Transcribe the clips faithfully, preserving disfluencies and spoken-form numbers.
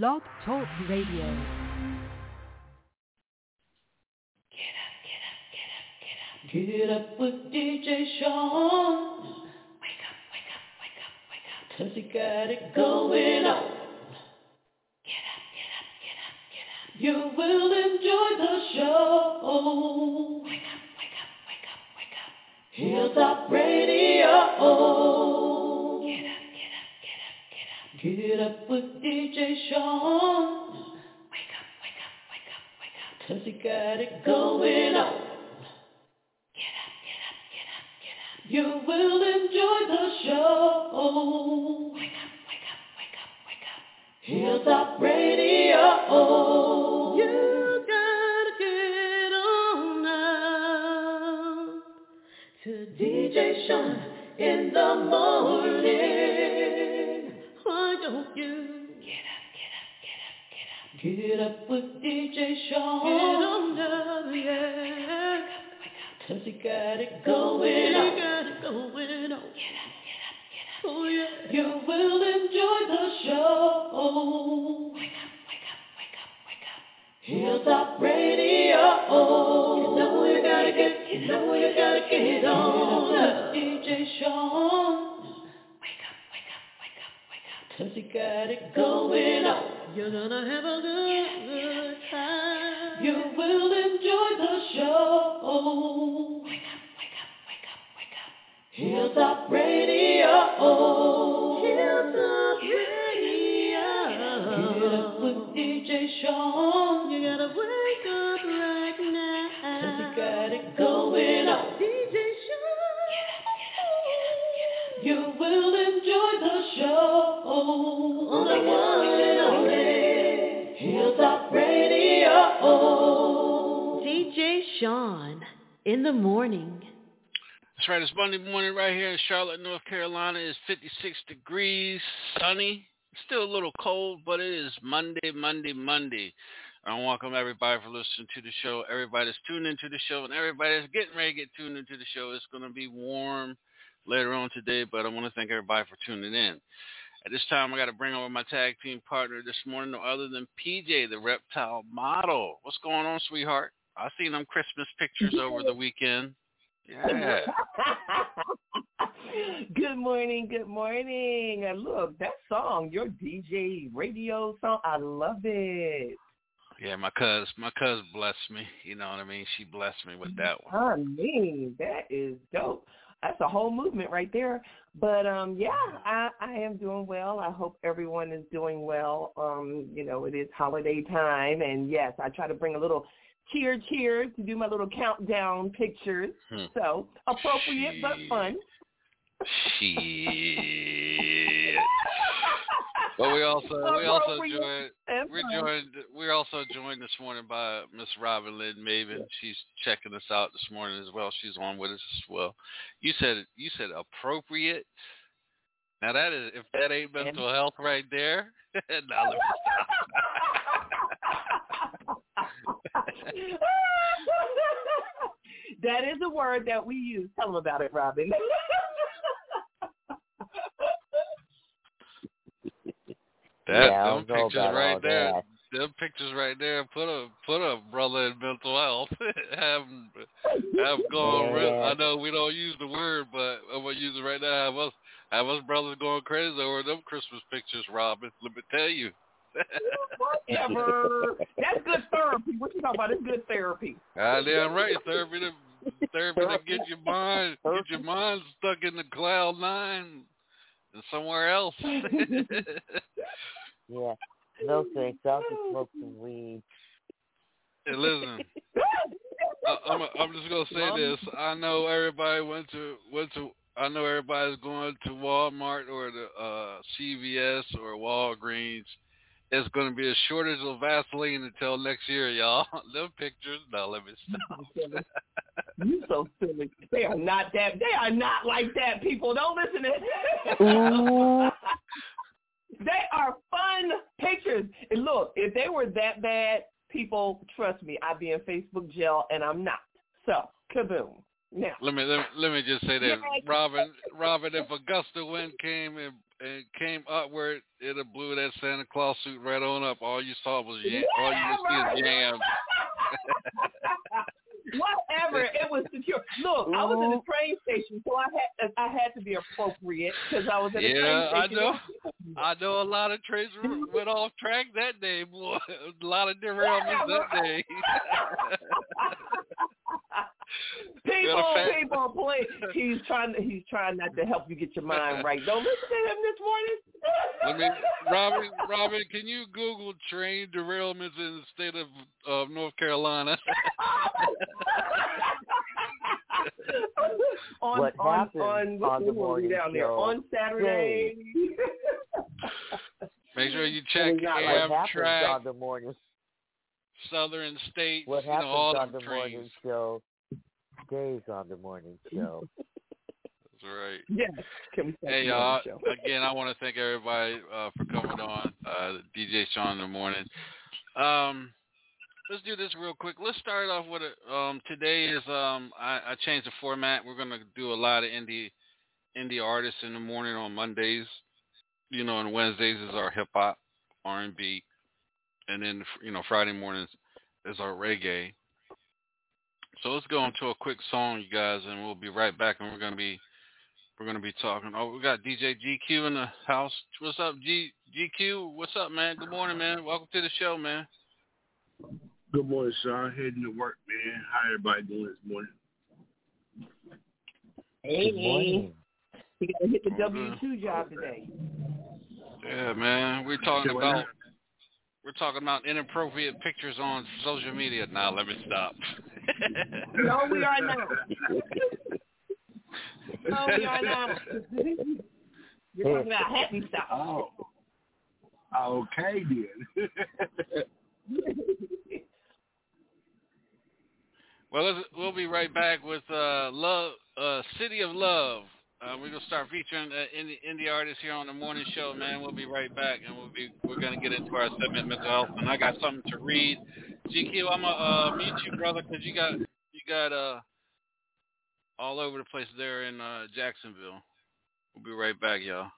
Blog Talk Radio. Get up, get up, get up, get up. Get up with D J Shawn. Wake up, wake up, wake up, wake up. 'Cause he got it going on. Get up, get up, get up, get up. You will enjoy the show. Wake up, wake up, wake up, wake up. Hilltop Radio. Get up with D J Shawn. Wake up, wake up, wake up, wake up. 'Cause he got it going on. Get up, get up, get up, get up. You will enjoy the show. Wake up, wake up, wake up, wake up. Hilltop Radio. You gotta get on now to D J Shawn in the morning. Why don't you get up, get up, get up, get up? Get up with D J Shawn. Get on up, yeah. Wake up, wake up, 'cause he got it going on. He got it going on. Get up, get up, get up. Oh yeah. You will enjoy the show. Wake up, wake up, wake up, wake up. Hilltop Radio. You know you gotta get, you know you gotta get on up, D J Shawn. 'Cause you got it going on. You're gonna have a good, good time. You will enjoy the show. Wake up, wake up, wake up, wake up. Hilltop Radio. Hilltop Radio. Get up with D J Shawn. You gotta wake up right now. 'Cause you got it going on. D J Shawn. Get up, get up, get up, get up. You will enjoy the show. On the one and only Hilltop Radio. D J Shawn in the morning. That's right. It's Monday morning right here in Charlotte, North Carolina. It's fifty-six degrees, sunny. Still a little cold, but it is Monday, Monday, Monday. I welcome everybody for listening to the show. Everybody that's tuned into the show, and everybody that's getting ready to get tuned into the show. It's going to be warm later on today, but I want to thank everybody for tuning in. At this time, I got to bring over my tag team partner this morning, no other than P J, the reptile model. What's going on, sweetheart? I seen them Christmas pictures over the weekend. Yeah. Good morning, good morning. And look, that song, your D J radio song, I love it. Yeah, my cuz, my cuz blessed me. You know what I mean? She blessed me with that one. I mean, that is dope. That's a whole movement right there. But, um, yeah, I, I am doing well. I hope everyone is doing well. Um, you know, it is holiday time. And, yes, I try to bring a little cheer, cheer to do my little countdown pictures. Hmm. So, appropriate Shit. But fun. Shit. But we also we also joined we're joined we're also joined this morning by Miss Robin Lynn Maven. She's checking us out this morning as well. She's on with us as well. You said you said appropriate. Now that is if that ain't mental health right there. Now let me stop. That is a word that we use. Tell them about it, Robin. That yeah, them pictures right there, that. them pictures right there. Put a put a brother in mental health. have have gone. Yeah. Real, I know we don't use the word, but I'm gonna use it right now. Have us have us brothers going crazy over them Christmas pictures, Robin. Let me tell you. Whatever. That's good therapy. What you talking about? It's good therapy. God damn right, therapy to therapy to get your mind get your mind stuck in the cloud nine. And somewhere else. Yeah, no thanks. I'll just smoke some weed. Hey, listen, I, I'm, I'm just gonna say this. I know everybody went to went to. I know everybody's going to Walmart or the uh, C V S or Walgreens. It's gonna be a shortage of Vaseline until next year, y'all. Them pictures. No, let me stop. You so silly. They are not that. They are not like that. People, don't listen to it. They are fun pictures. And look, if they were that bad, people, trust me, I'd be in Facebook jail, and I'm not. So, kaboom. Now, let me let me, let me just say that, Robin. Robin, if Augusta Wynn came and it came upward, it blew that Santa Claus suit right on up. All you saw was yam. Yeah, all you could right. see is yams. Whatever, it was secure. Look, I was in a train station, so I had I had to be appropriate because I was in a yeah, train station. Yeah, I know. I know a lot of trains went off track that day, boy. A lot of derailments that day. People, people, please. He's trying. He's trying not to help you get your mind right. Don't listen to him this morning. I mean, Robin, Robin, can you Google train derailments in the state of of North Carolina? on, what on, happened on, what on the morning down show? There on Saturday. Make sure you check Amtrak, on the morning. Southern States, what happens you know, all on the trains. Morning show. Days on the morning show. That's right. Yes. Can we hey, y'all. Again, I want to thank everybody uh, for coming on uh, D J Shawn in the morning. Um, let's do this real quick. Let's start off with a, um, today is um, I, I changed the format. We're gonna do a lot of indie indie artists in the morning on Mondays. You know, and Wednesdays is our hip hop, R and B, and then you know Friday mornings is our reggae. So let's go into a quick song, you guys, and we'll be right back. And we're gonna be, we're gonna be talking. Oh, we got D J G Q in the house. What's up, G GQ? What's up, man? Good morning, man. Welcome to the show, man. Good morning, Sean. Heading to work, man. How everybody doing this morning? Hey, morning. You gotta hit the W two job today. Yeah, man. We're talking about. We're talking about inappropriate pictures on social media. Now, let me stop. No, we are not. No, we are not. You're talking about happy stuff. Oh. Okay, then. Well, let's, we'll be right back with uh, Love, uh, City of Love. Uh, we're gonna start featuring uh, indie, indie artists here on the morning show, man. We'll be right back, and we'll be we're gonna get into our segment mental health. And I got something to read. G Q, I'm gonna uh, mute you, brother, because you got you got uh all over the place there in uh, Jacksonville. We'll be right back, y'all.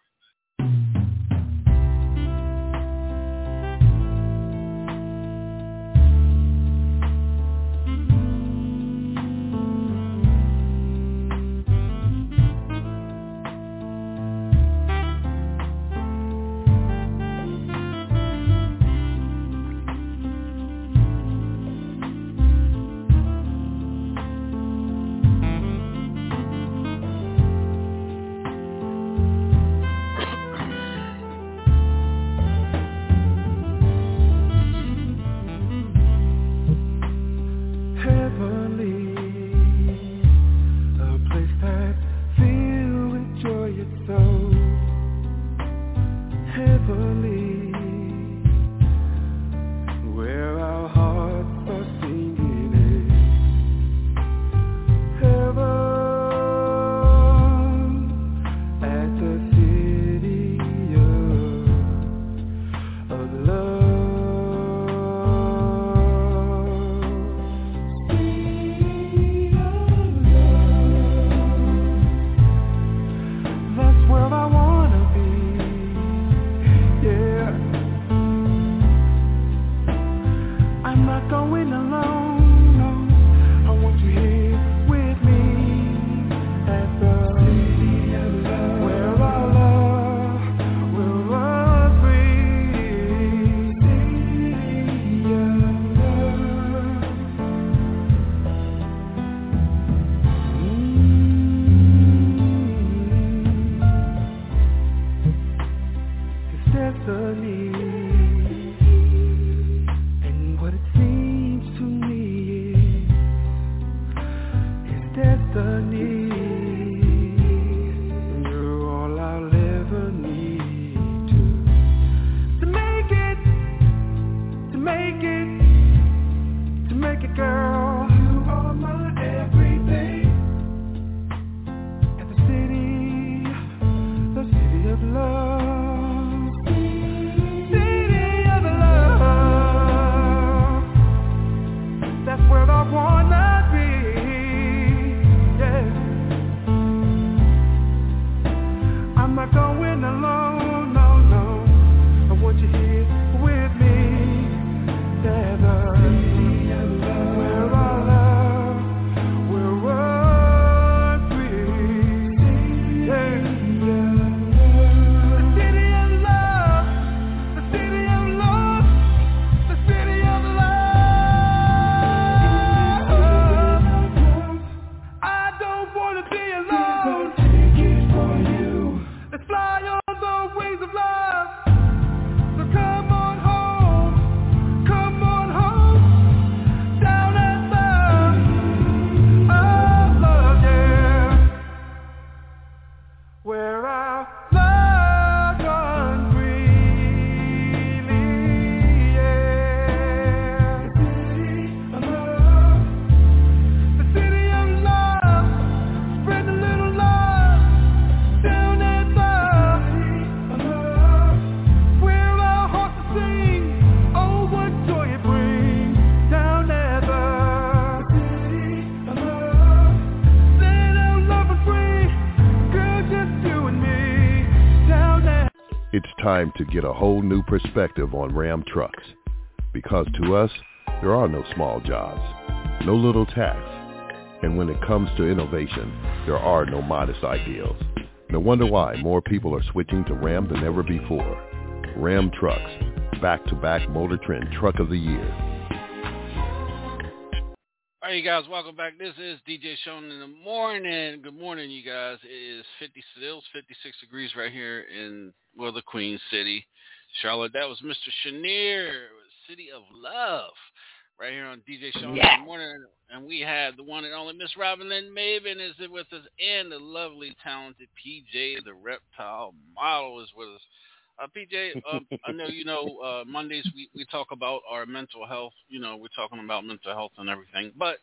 time to get a whole new perspective on Ram trucks. Because to us, there are no small jobs, no little tasks, and when it comes to innovation, there are no modest ideals. No wonder why more people are switching to Ram than ever before. Ram trucks, back-to-back Motor Trend Truck of the Year. All right, you guys, welcome back. This is D J Shonen in the morning. Good morning, you guys. It is fifty, still fifty-six degrees right here in, well, the Queen City, Charlotte. That was Mister Shaneer, City of Love, right here on D J Shonen yeah. in the morning. And we have the one and only Miss Robin Lynn Maven is with us, and the lovely, talented P J, the reptile model, is with us. Uh, P J, uh, I know, you know, uh, Mondays we, we talk about our mental health. You know, we're talking about mental health and everything. But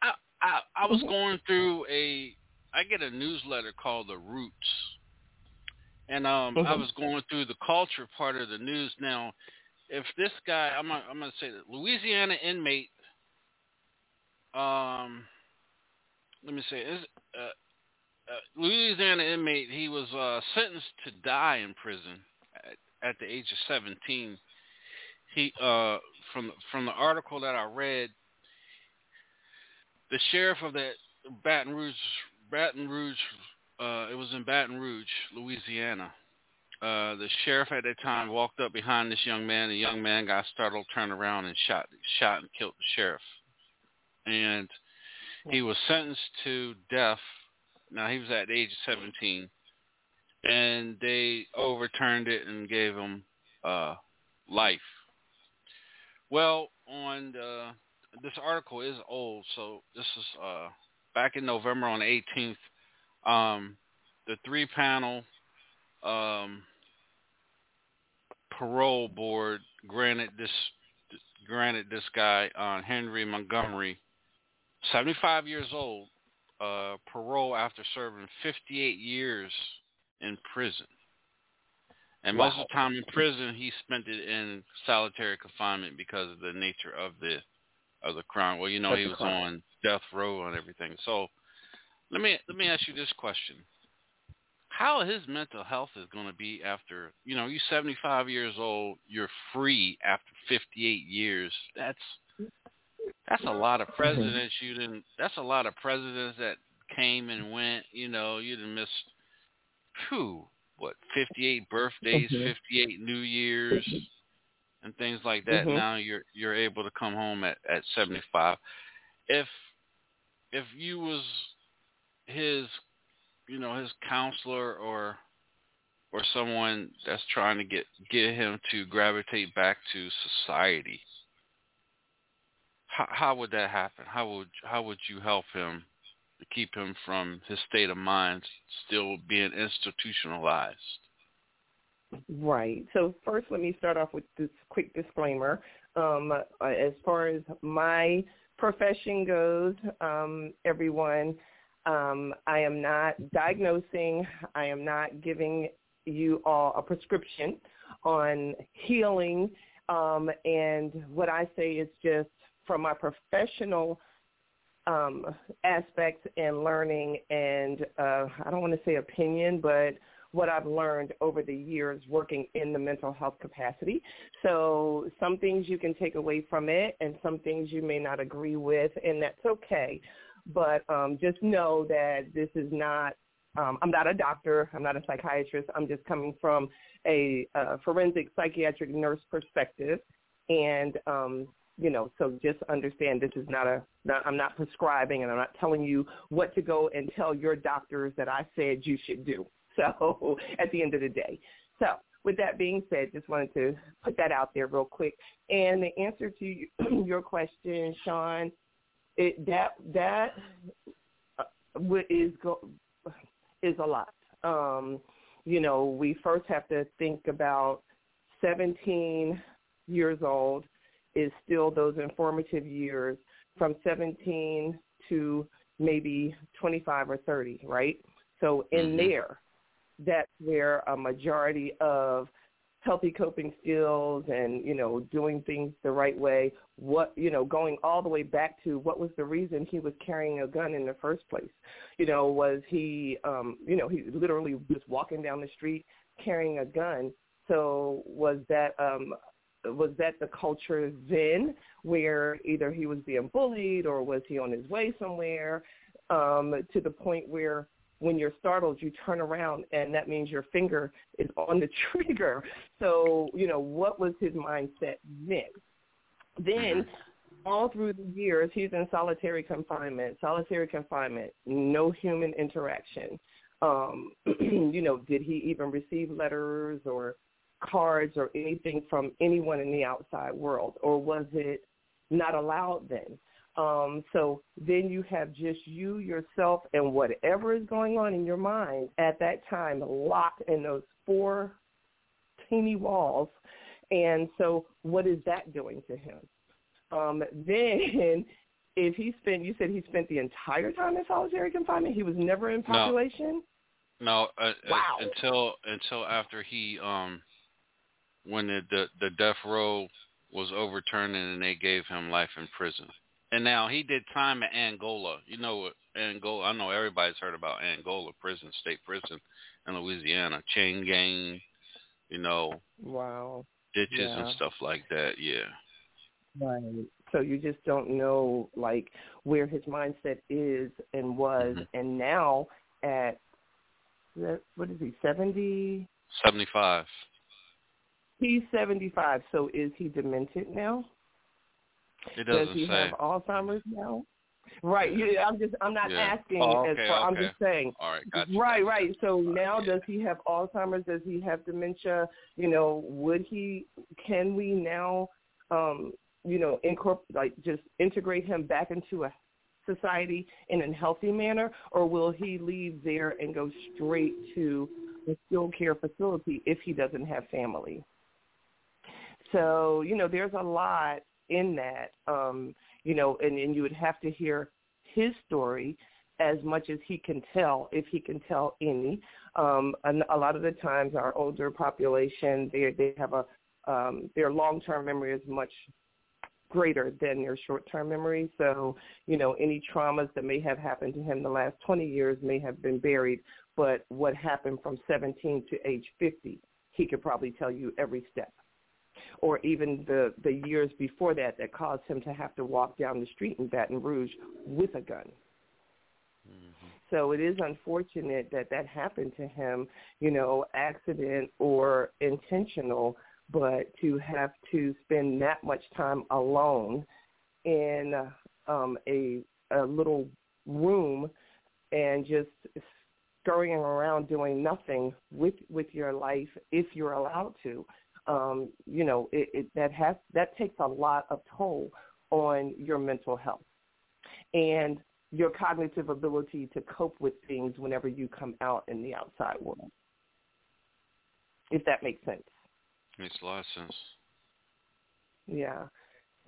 I, I, I was going through a, I get a newsletter called The Roots. And um, I was going through the culture part of the news. Now, if this guy, I'm, I'm going to say that Louisiana inmate, um, let me say, is uh, uh, Louisiana inmate, he was uh, sentenced to die in prison. At the age of seventeen, he uh, from from the article that I read, the sheriff of that Baton Rouge, Baton Rouge, uh, it was in Baton Rouge, Louisiana. Uh, the sheriff at that time walked up behind this young man. The young man got startled, turned around, and shot shot and killed the sheriff. And he was sentenced to death. Now he was at the age of seventeen. And they overturned it and gave him uh, life. Well, on the, this article is old, so this is uh, back in November on the eighteenth. Um, the three-panel um, parole board granted this granted this guy uh, Henry Montgomery, seventy-five years old, uh, parole after serving fifty-eight years in prison. And wow. Most of the time in prison he spent it in solitary confinement because of the nature of the of the crime. Well, you know, That's he was crime. on death row and everything. So let me let me ask you this question. How his mental health is going to be after, you know, you're seventy-five years old, you're free after fifty-eight years. That's that's a lot of presidents you didn't that's a lot of presidents that came and went, you know, you didn't miss Who? What? fifty-eight birthdays, okay. fifty-eight New Years, and things like that. Mm-hmm. Now you're you're able to come home at, at seventy-five. If if you was his, you know, his counselor or or someone that's trying to get get him to gravitate back to society, how, how would that happen? How would how would you help him to keep him from his state of mind still being institutionalized? Right. So first, let me start off with this quick disclaimer. Um, as far as my profession goes, um, everyone, um, I am not diagnosing. I am not giving you all a prescription on healing. Um, and what I say is just from my professional Um, aspects and learning and uh, I don't want to say opinion, but what I've learned over the years working in the mental health capacity. So some things you can take away from it and some things you may not agree with, and that's okay. But um, just know that this is not, um, I'm not a doctor, I'm not a psychiatrist, I'm just coming from a, a forensic psychiatric nurse perspective. And um You know, so just understand this is not a, not, I'm not prescribing and I'm not telling you what to go and tell your doctors that I said you should do. So at the end of the day. So with that being said, just wanted to put that out there real quick. And the answer to your question, Sean, it, that that is, is a lot. Um, you know, we first have to think about seventeen years old is still those informative years from seventeen to maybe twenty-five or thirty, right? So in mm-hmm. there, that's where a majority of healthy coping skills and, you know, doing things the right way, what, you know, going all the way back to what was the reason he was carrying a gun in the first place? You know, was he, um, you know, he literally was walking down the street carrying a gun So was that um, was that the culture then, where either he was being bullied or was he on his way somewhere, um, to the point where when you're startled, you turn around and that means your finger is on the trigger. So, you know, what was his mindset then? Then all through the years, he's in solitary confinement, solitary confinement, no human interaction. Um, you know, did he even receive letters or cards or anything from anyone in the outside world, or was it not allowed then? Um, so then you have just you, yourself, and whatever is going on in your mind at that time locked in those four teeny walls. And so what is that doing to him? Um, then if he spent, you said he spent the entire time in solitary confinement, he was never in population? No, no uh, wow. uh, until until after he, um, when the, the, the death row was overturned and they gave him life in prison. And now he did time at Angola. You know, Angola. I know everybody's heard about Angola prison, state prison in Louisiana, chain gang, you know, wow, ditches yeah. and stuff like that. Yeah. Right. So you just don't know, like, where his mindset is and was, mm-hmm. and now at, what is he, seventy? seventy-five. He's seventy-five. So is he demented now? It doesn't Does he say. have Alzheimer's now? Right. Yeah, I'm just. I'm not yeah. asking. Oh, okay, as far, okay. I'm just saying. All right. Gotcha. Right. Right. So All now, right. does he have Alzheimer's? Does he have dementia? You know, would he? Can we now, um, you know, incorporate, like, just integrate him back into a society in a healthy manner, or will he leave there and go straight to a skilled care facility if he doesn't have family? So, you know, there's a lot in that, um, you know, and, and you would have to hear his story as much as he can tell, if he can tell any. Um, and a lot of the times our older population, they they have a, um, their long-term memory is much greater than their short-term memory. So, you know, any traumas that may have happened to him the last twenty years may have been buried, but what happened from seventeen to age fifty, he could probably tell you every step, or even the, the years before that that caused him to have to walk down the street in Baton Rouge with a gun. Mm-hmm. So it is unfortunate that that happened to him, you know, accident or intentional, but to have to spend that much time alone in um, a, a little room and just scurrying around doing nothing with, with your life, if you're allowed to, Um, you know, it, it, that has that takes a lot of toll on your mental health and your cognitive ability to cope with things whenever you come out in the outside world, if that makes sense. Makes a lot of sense. Yeah.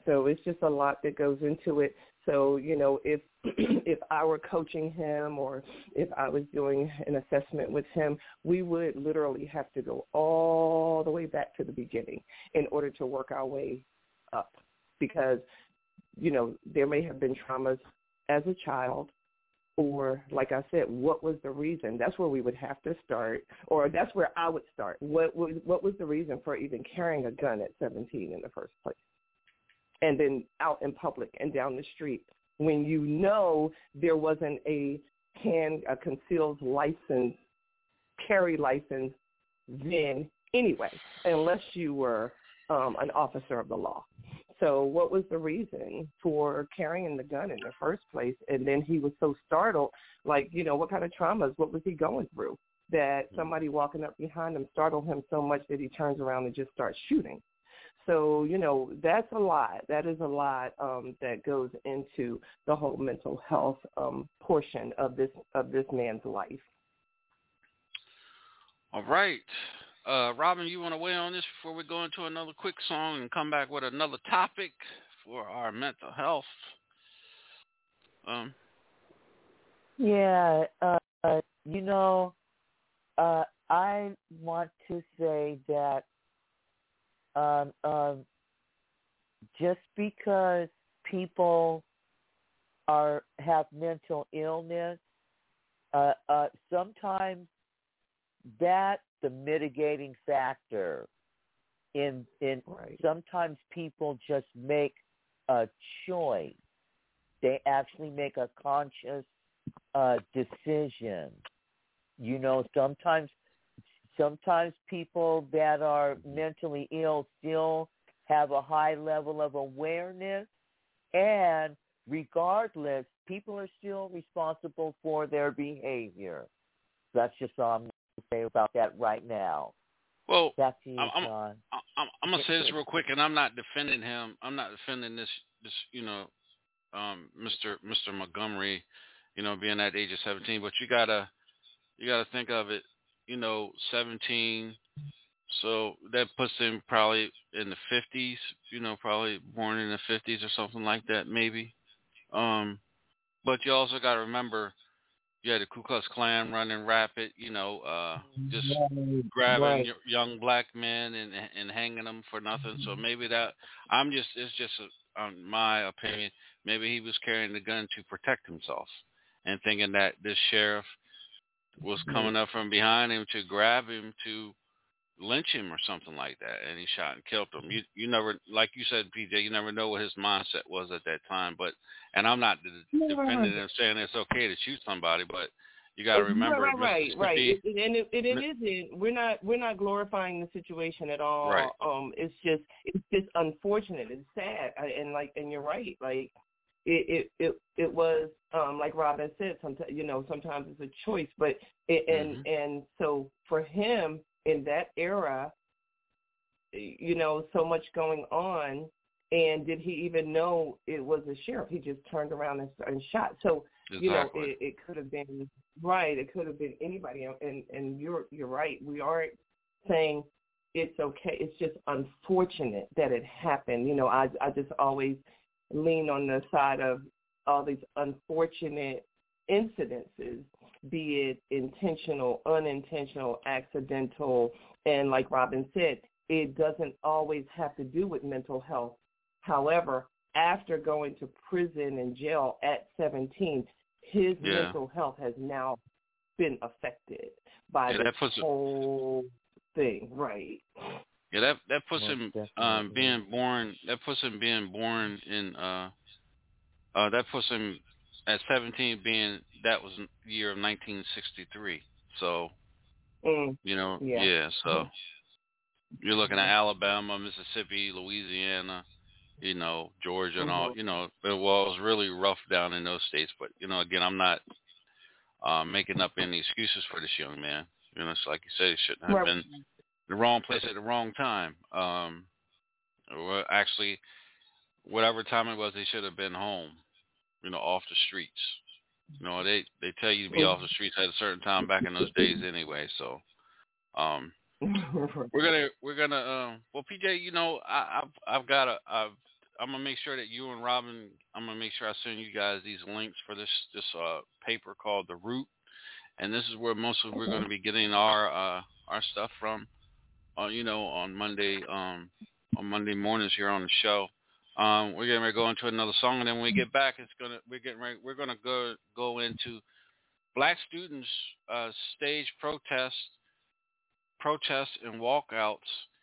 So it's just a lot that goes into it. So, you know, if if I were coaching him or if I was doing an assessment with him, we would literally have to go all the way back to the beginning in order to work our way up, because, you know, there may have been traumas as a child, or, like I said, what was the reason? That's where we would have to start, or that's where I would start. What was, what was the reason for even carrying a gun at seventeen in the first place? And then out in public and down the street, when you know there wasn't a hand, a concealed license, carry license then anyway, unless you were um, an officer of the law. So what was the reason for carrying the gun in the first place? And then he was so startled, like, you know, what kind of traumas, what was he going through, that somebody walking up behind him startled him so much that he turns around and just starts shooting. So, you know, that's a lot. That is a lot um, that goes into the whole mental health um, portion of this of this man's life. All right. Uh, Robin, you want to weigh on this before we go into another quick song and come back with another topic for our mental health? Um. Yeah. Uh, you know, uh, I want to say that Um, um, just because people are have mental illness, uh, uh, sometimes that's the mitigating factor. In in right. Sometimes people just make a choice. They actually make a conscious uh, decision. You know, sometimes sometimes people that are mentally ill still have a high level of awareness, and regardless, people are still responsible for their behavior. That's just all I'm going to say about that right now. Well, back to you, I'm, John. I'm, I'm, I'm going to say this real quick, and I'm not defending him. I'm not defending this, this you know, um, Mister Mister Montgomery, you know, being at the age of seventeen. But you gotta you gotta think of it, you know, seventeen. So that puts him probably in the fifties, you know, probably born in the fifties or something like that, maybe. Um, but you also got to remember, you had the Ku Klux Klan running rapid, you know, uh, just grabbing right. young black men and and hanging them for nothing. So maybe that I'm just it's just a, um, my opinion. Maybe he was carrying the gun to protect himself and thinking that this sheriff was coming up from behind him to grab him to lynch him or something like that, and he shot and killed him. You you never, like you said, P J, you never know what his mindset was at that time. But and I'm not yeah. defending him saying it's okay to shoot somebody, but you got to remember, right, right, right. It, and it, it, it isn't. We're not we're not glorifying the situation at all. Right. Um, it's just it's just unfortunate. It's sad, and like and you're right. Like it it it, it was um like Robin said. Sometimes you know sometimes it's a choice, but it, and mm-hmm. and so for him. In that era, you know, so much going on, and did he even know it was a sheriff? He just turned around and, and shot. So, exactly. you know, it, it could have been right. It could have been anybody. And and you're you're right. We aren't saying it's okay. It's just unfortunate that it happened. You know, I I just always lean on the side of all these unfortunate incidences. Be it intentional, unintentional, accidental, and like Robin said, it doesn't always have to do with mental health. However, after going to prison and jail at seventeen, his yeah. mental health has now been affected by yeah, this puts, whole thing, right? Yeah, that that puts Most him um, being born. That puts him being born in. Uh, uh, that puts him. At seventeen, being that was the year of nineteen sixty-three, so mm. you know, yeah. yeah. So you're looking at Alabama, Mississippi, Louisiana, you know, Georgia, and all. You know, it was really rough down in those states. But you know, again, I'm not uh, making up any excuses for this young man. You know, it's like you said, he shouldn't have been in the wrong place at the wrong time. Um, or actually, whatever time it was, he should have been home. You know, off the streets. You know, they, they tell you to be off the streets at a certain time back in those days anyway. So, um, we're gonna we're gonna uh, well, P J, you know, I, I've I've got a I've, I'm gonna make sure that you and Robin, I'm gonna make sure I send you guys these links for this this uh, paper called The Root, and this is where mostly we're gonna be getting our uh, our stuff from. Uh, you know, on Monday um, on Monday mornings here on the show. Um, we're getting ready to go into another song, and then when we get back, it's gonna we're getting ready, we're gonna go go into black students' uh, stage protest, protests and walkouts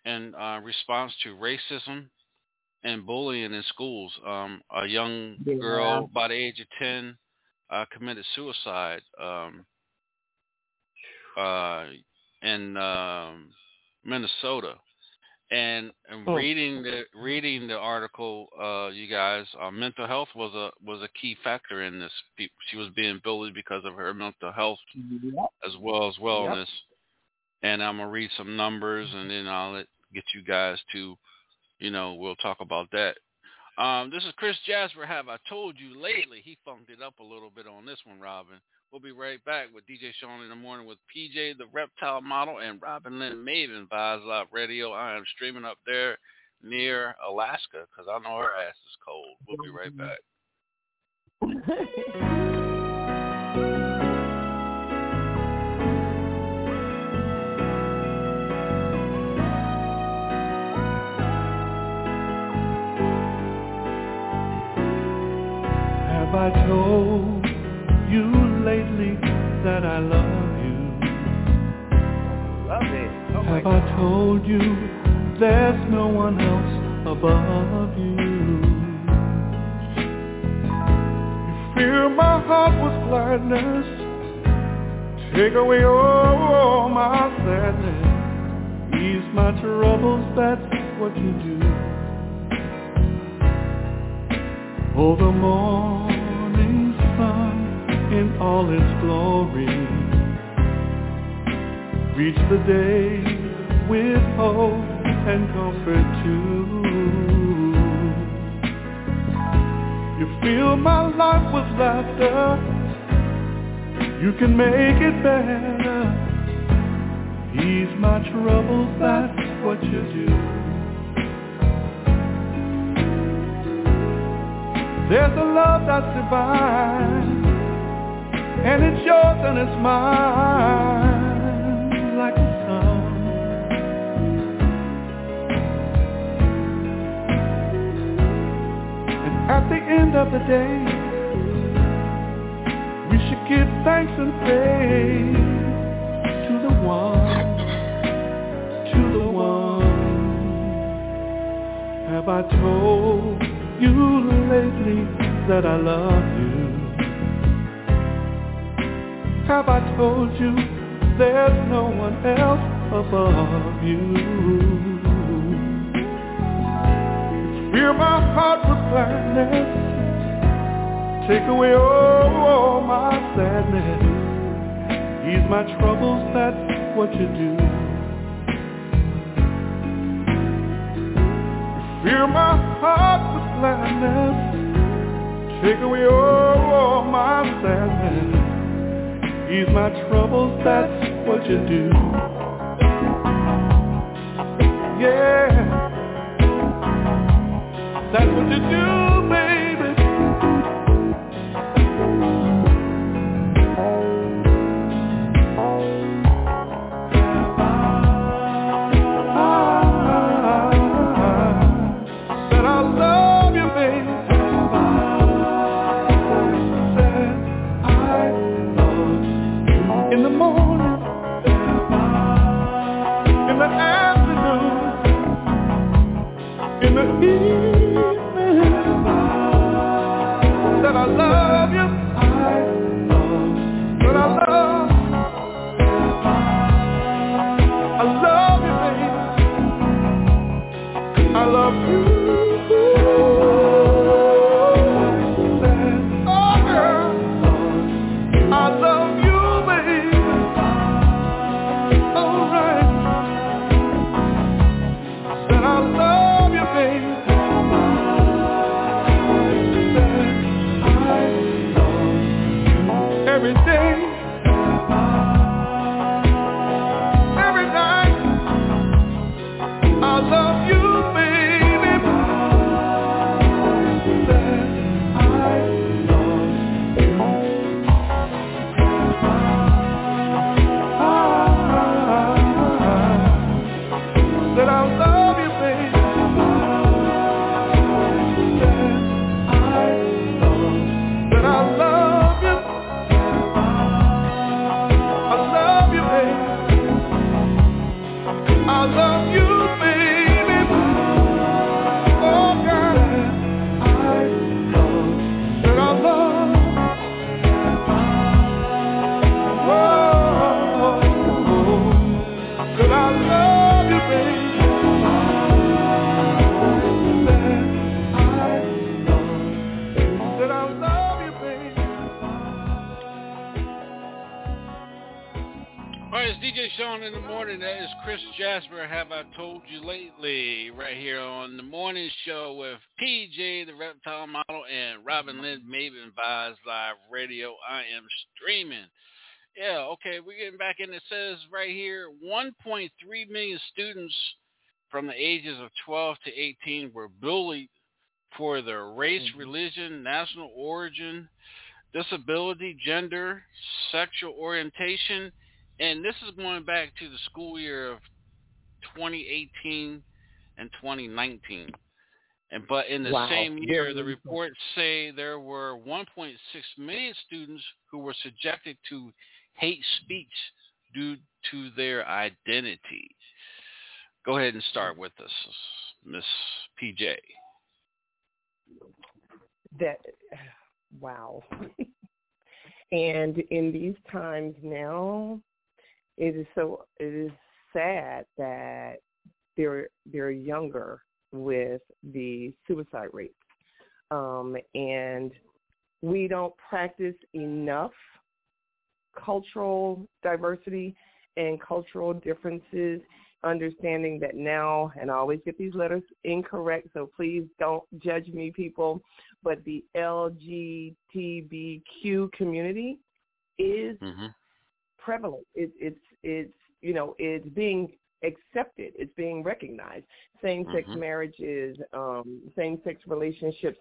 in uh, response to racism and bullying in schools. Um, a young girl yeah. by the age of ten uh, committed suicide, um, uh, in um, Minnesota. And, and reading the reading the article, uh, you guys, uh, mental health was a was a key factor in this. She was being bullied because of her mental health yep. as well as wellness. Yep. And I'm gonna read some numbers, and then I'll let, get you guys to, you know, we'll talk about that. Um, this is Chris Jasper. Have I told you lately? He funked it up a little bit on this one, Robin. We'll be right back with D J Sean in the morning with P J, the reptile model, and Robin Lynn Maven, Vibes Live Radio. I am streaming up there near Alaska because I know her ass is cold. We'll be right back. Have I told you lately that I love you? Have I told you there's no one else above you? You fill my heart with gladness, take away all my sadness, ease my troubles, that's what you do. Oh, the morning sun in all its glory, reach the day with hope and comfort too. You fill my life with laughter, you can make it better, ease my troubles, that's what you do. There's a love that's divine, and it's yours and it's mine. At the end of the day, we should give thanks and praise to the one, to the one. Have I told you lately that I love you? Have I told you there's no one else above you? Fill my heart with gladness, take away all my sadness, ease my troubles, that's what you do. Fill my heart with gladness, take away all my sadness, ease my troubles, that's what you do. Yeah, that's what you do, baby. Chris Jasper, have I told you lately, right here on the morning show with P J, the reptile model, and Robin Lynn Maven via live radio. I am streaming. Yeah, okay, we're getting back in. It says right here, one point three million students from the ages of twelve to eighteen were bullied for their race, religion, national origin, disability, gender, sexual orientation. And this is going back to the school year of twenty eighteen and twenty nineteen. And But in the wow. same year, the reports say there were one point six million students who were subjected to hate speech due to their identity. Go ahead and start with us, Miss P J. That, wow. And in these times now, it is so it is sad that they're they're younger with the suicide rates, um, and we don't practice enough cultural diversity and cultural differences, understanding that now, and I always get these letters incorrect, so please don't judge me, people, but the L G B T Q community is mm-hmm. prevalent. It, it's, it's, you know, it's being accepted. It's being recognized. Same-sex mm-hmm. marriages, um, same-sex relationships,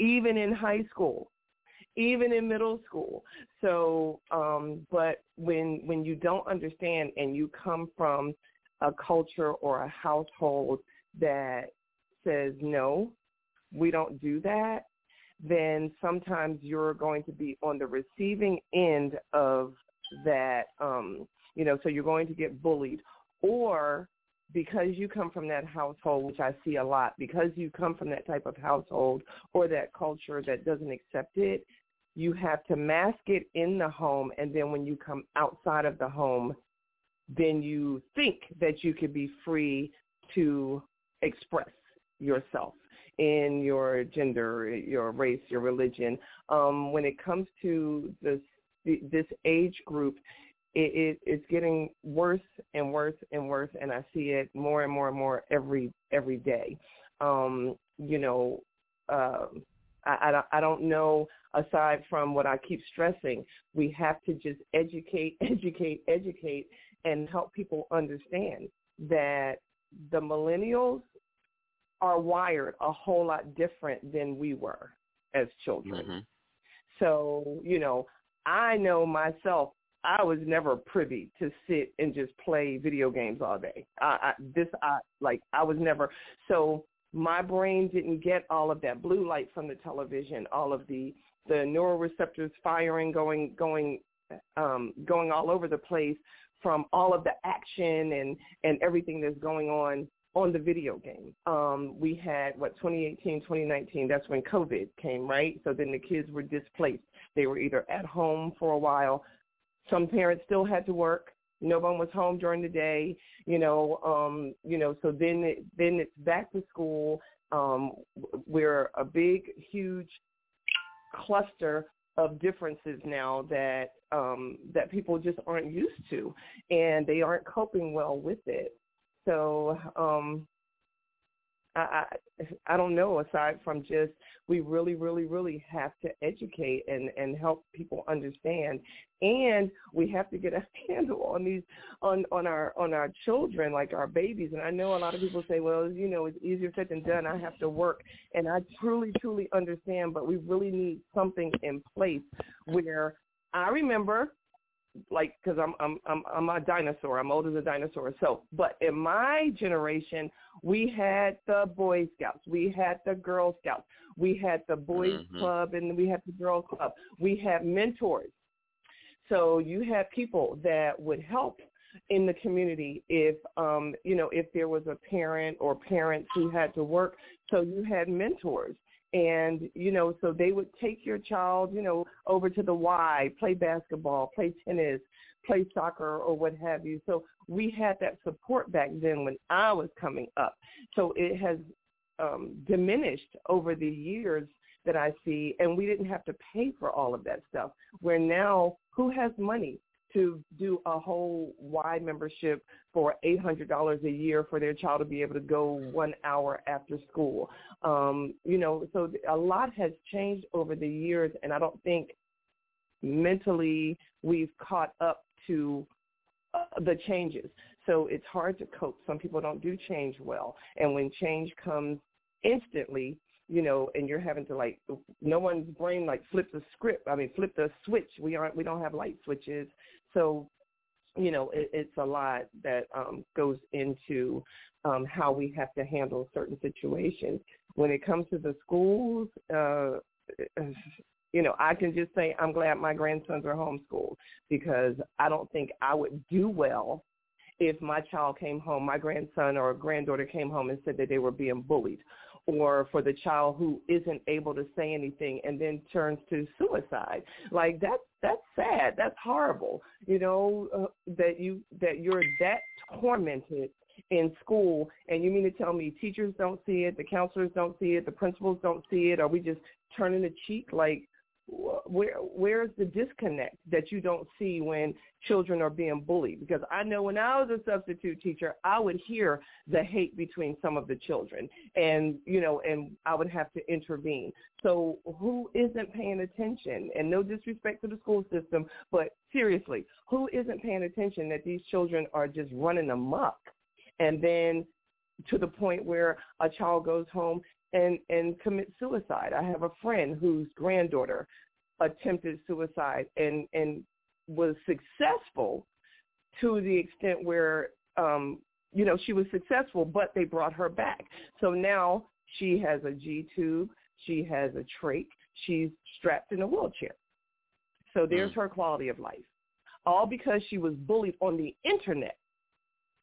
even in high school, even in middle school. So, um, but when when you don't understand and you come from a culture or a household that says, no, we don't do that, then sometimes you're going to be on the receiving end of that, um, you know, so you're going to get bullied. Or because you come from that household, which I see a lot, because you come from that type of household or that culture that doesn't accept it, you have to mask it in the home, and then when you come outside of the home, then you think that you could be free to express yourself in your gender, your race, your religion. Um, when it comes to this this age group, it, it, it's getting worse and worse and worse, and I see it more and more and more every every day. Um, you know, uh, I, I, I don't know. Aside from what I keep stressing, we have to just educate, educate, educate, and help people understand that the millennials are wired a whole lot different than we were as children. Mm-hmm. So, you know, I know myself, I was never privy to sit and just play video games all day. I, I, this, I like, I was never. So my brain didn't get all of that blue light from the television, all of the, the neuroreceptors firing, going, going, um, going all over the place, from all of the action and, and everything that's going on on the video game. Um, we had, what, twenty eighteen, twenty nineteen, that's when COVID came, right? So then the kids were displaced. They were either at home for a while. Some parents still had to work. No one was home during the day, you know. Um, you know. So then, it, then it's back to school. Um, we're a big, huge cluster of differences now that um, that people just aren't used to, and they aren't coping well with it. So um, I, I I don't know, aside from just we really, really, really have to educate and, and help people understand, and we have to get a handle on these on, on our on our children, like our babies. And I know a lot of people say, well, you know, it's easier said than done. I have to work, and I truly, truly understand. But we really need something in place where I remember, like, because I'm I'm I'm I'm a dinosaur. I'm old as a dinosaur. So, but in my generation, we had the Boy Scouts, we had the Girl Scouts, we had the Boys mm-hmm. Club, and we had the Girl Club. We had mentors. So you had people that would help in the community if um you know if there was a parent or parents who had to work. So you had mentors. And, you know, so they would take your child, you know, over to the Y, play basketball, play tennis, play soccer, or what have you. So we had that support back then when I was coming up. So it has um, diminished over the years that I see, and we didn't have to pay for all of that stuff. Where now, who has money to do a whole Y membership for eight hundred dollars a year for their child to be able to go one hour after school? Um, you know, so a lot has changed over the years, and I don't think mentally we've caught up to uh, the changes. So it's hard to cope. Some people don't do change well, and when change comes instantly, you know, and you're having to, like, no one's brain, like, flip the script. I mean, flip the switch. We aren't, we don't have light switches. So, you know, it, it's a lot that um, goes into um, how we have to handle certain situations. When it comes to the schools, uh, you know, I can just say I'm glad my grandsons are homeschooled, because I don't think I would do well if my child came home, my grandson or granddaughter came home and said that they were being bullied, or for the child who isn't able to say anything and then turns to suicide. Like that, that's sad. That's horrible. You know, uh, that you, that you're that tormented in school, and you mean to tell me teachers don't see it, the counselors don't see it, the principals don't see it? Are we just turning the cheek? Like, where where is the disconnect that you don't see when children are being bullied? Because I know when I was a substitute teacher, I would hear the hate between some of the children, and you know, and I would have to intervene. So who isn't paying attention? And no disrespect to the school system, but seriously, who isn't paying attention that these children are just running amok? And then to the point where a child goes home and, and commits suicide. I have a friend whose granddaughter attempted suicide and, and was successful to the extent where, um, you know, she was successful, but they brought her back. So now she has a G-tube. She has a trach. She's strapped in a wheelchair. So there's her quality of life, all because she was bullied on the internet.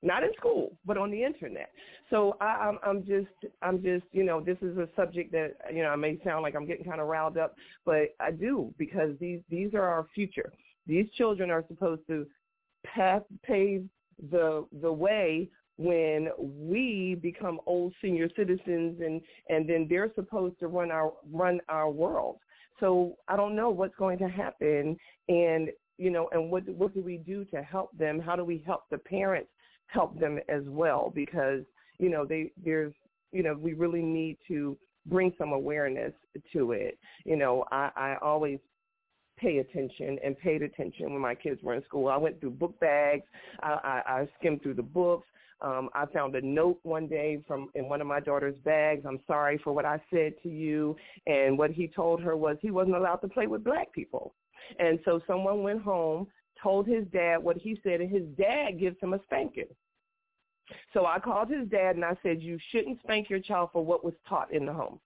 Not in school, but on the internet. So I, I'm, I'm just, I'm just, you know, this is a subject that, you know, I may sound like I'm getting kind of riled up, but I do, because these, these are our future. These children are supposed to path, pave the the way when we become old senior citizens, and, and then they're supposed to run our run our world. So I don't know what's going to happen, and you know, and what what do we do to help them? How do we help the parents? Help them as well, because, you know, they there's, you know, we really need to bring some awareness to it. You know, I, I always pay attention and paid attention when my kids were in school. I went through book bags. I, I, I skimmed through the books. Um, I found a note one day from in one of my daughter's bags. I'm sorry for what I said to you. And what he told her was he wasn't allowed to play with black people. And so someone went home, told his dad what he said, and his dad gives him a spanking. So I called his dad, and I said, you shouldn't spank your child for what was taught in the home.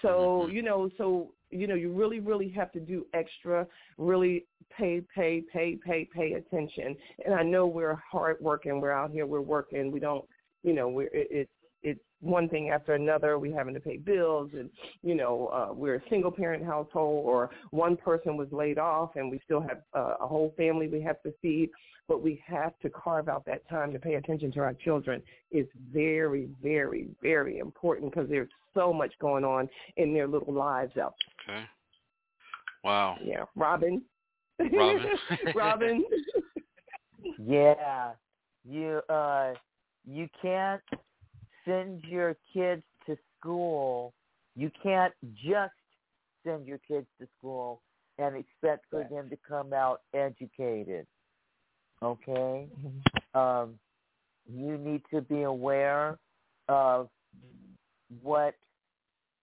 So, you know, so, you know, you really, really have to do extra, really pay, pay, pay, pay, pay attention. And I know we're hard working. We're out here. We're working. We don't, you know, we're, it's, it's one thing after another. We're having to pay bills, and, you know, uh, we're a single-parent household, or one person was laid off, and we still have uh, a whole family we have to feed, but we have to carve out that time to pay attention to our children. It's very, very, very important, because there's so much going on in their little lives out there. Okay. Wow. Yeah. Robin. Robin. Robin. Yeah. You, uh, you can't send your kids to school. You can't just send your kids to school and expect for them to come out educated, okay? Um, you need to be aware of what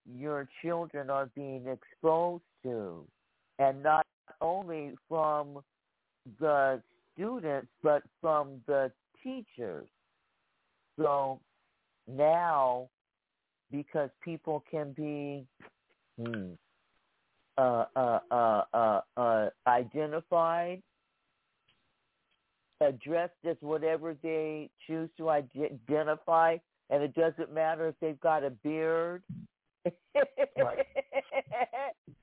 your children are being exposed to, and not only from the students, but from the teachers. So now, because people can be hmm, uh, uh, uh, uh, uh, identified, addressed as whatever they choose to identify, and it doesn't matter if they've got a beard right.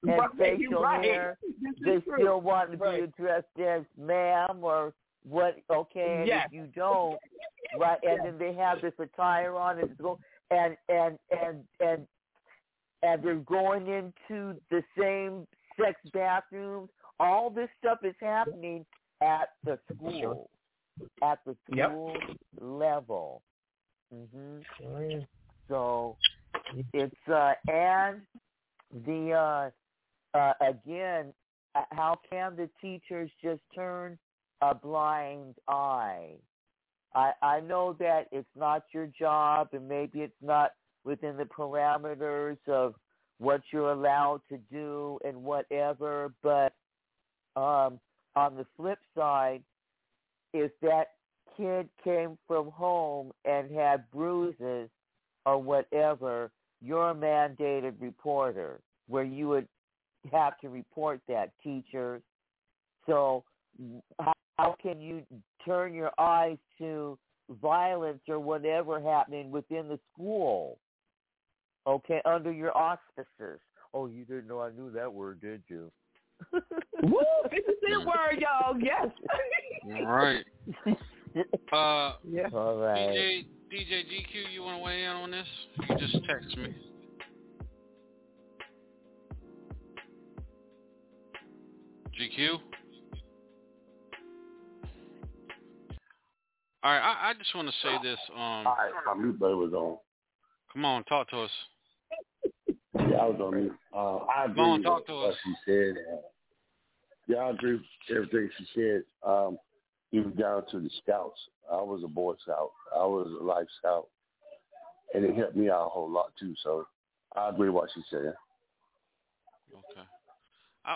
and right. facial right. hair, this they still true. want to right. be addressed as ma'am or what, okay, yes. if you don't, right, and then they have this attire on, and go, and and and and and they're going into the same sex bathrooms. All this stuff is happening at the school, at the school yep. level. Mm-hmm. So it's uh, and the uh, uh, again, how can the teachers just turn a blind eye? I, I know that it's not your job, and maybe it's not within the parameters of what you're allowed to do and whatever, but um, on the flip side, if that kid came from home and had bruises or whatever, you're a mandated reporter where you would have to report that, teachers. So how how can you turn your eyes to violence or whatever happening within the school, okay, under your auspices? Oh, you didn't know I knew that word, did you? Woo, it's a good word, y'all. Yes. All right. Uh, yeah. All right. D J, D J G Q, you want to weigh in on this? You just text me. G Q? All right, I, I just want to say this. Um, All right, my mute button was on. Come on, talk to us. Yeah, I was on mute. Uh, I agree on, with talk to what us. she said. Uh, yeah, I agree with everything she said. Um, even down to the scouts. I was a Boy Scout. I was a Life Scout. And it helped me out a whole lot, too. So I agree with what she said. Okay. I,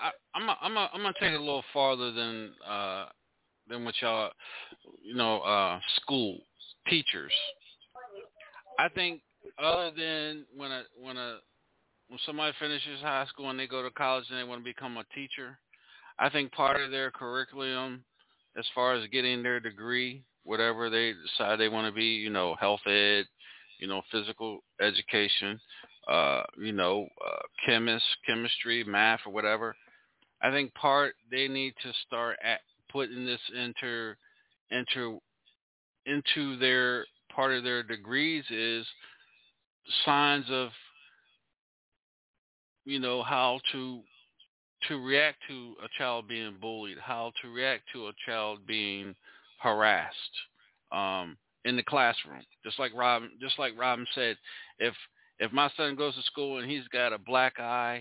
I, I'm a, I'm a, I'm gonna take it a little farther than uh, than what y'all, you know, uh, school teachers. I think other than when a when a when somebody finishes high school and they go to college and they want to become a teacher, I think part of their curriculum, as far as getting their degree, whatever they decide they want to be, you know, health ed, you know, physical education. Uh, you know, uh, chemist, chemistry, math, or whatever. I think part they need to start at putting this into, into, into their part of their degrees is signs of, you know, how to to react to a child being bullied, how to react to a child being harassed um, in the classroom. Just like Robin, just like Robin said, if If my son goes to school and he's got a black eye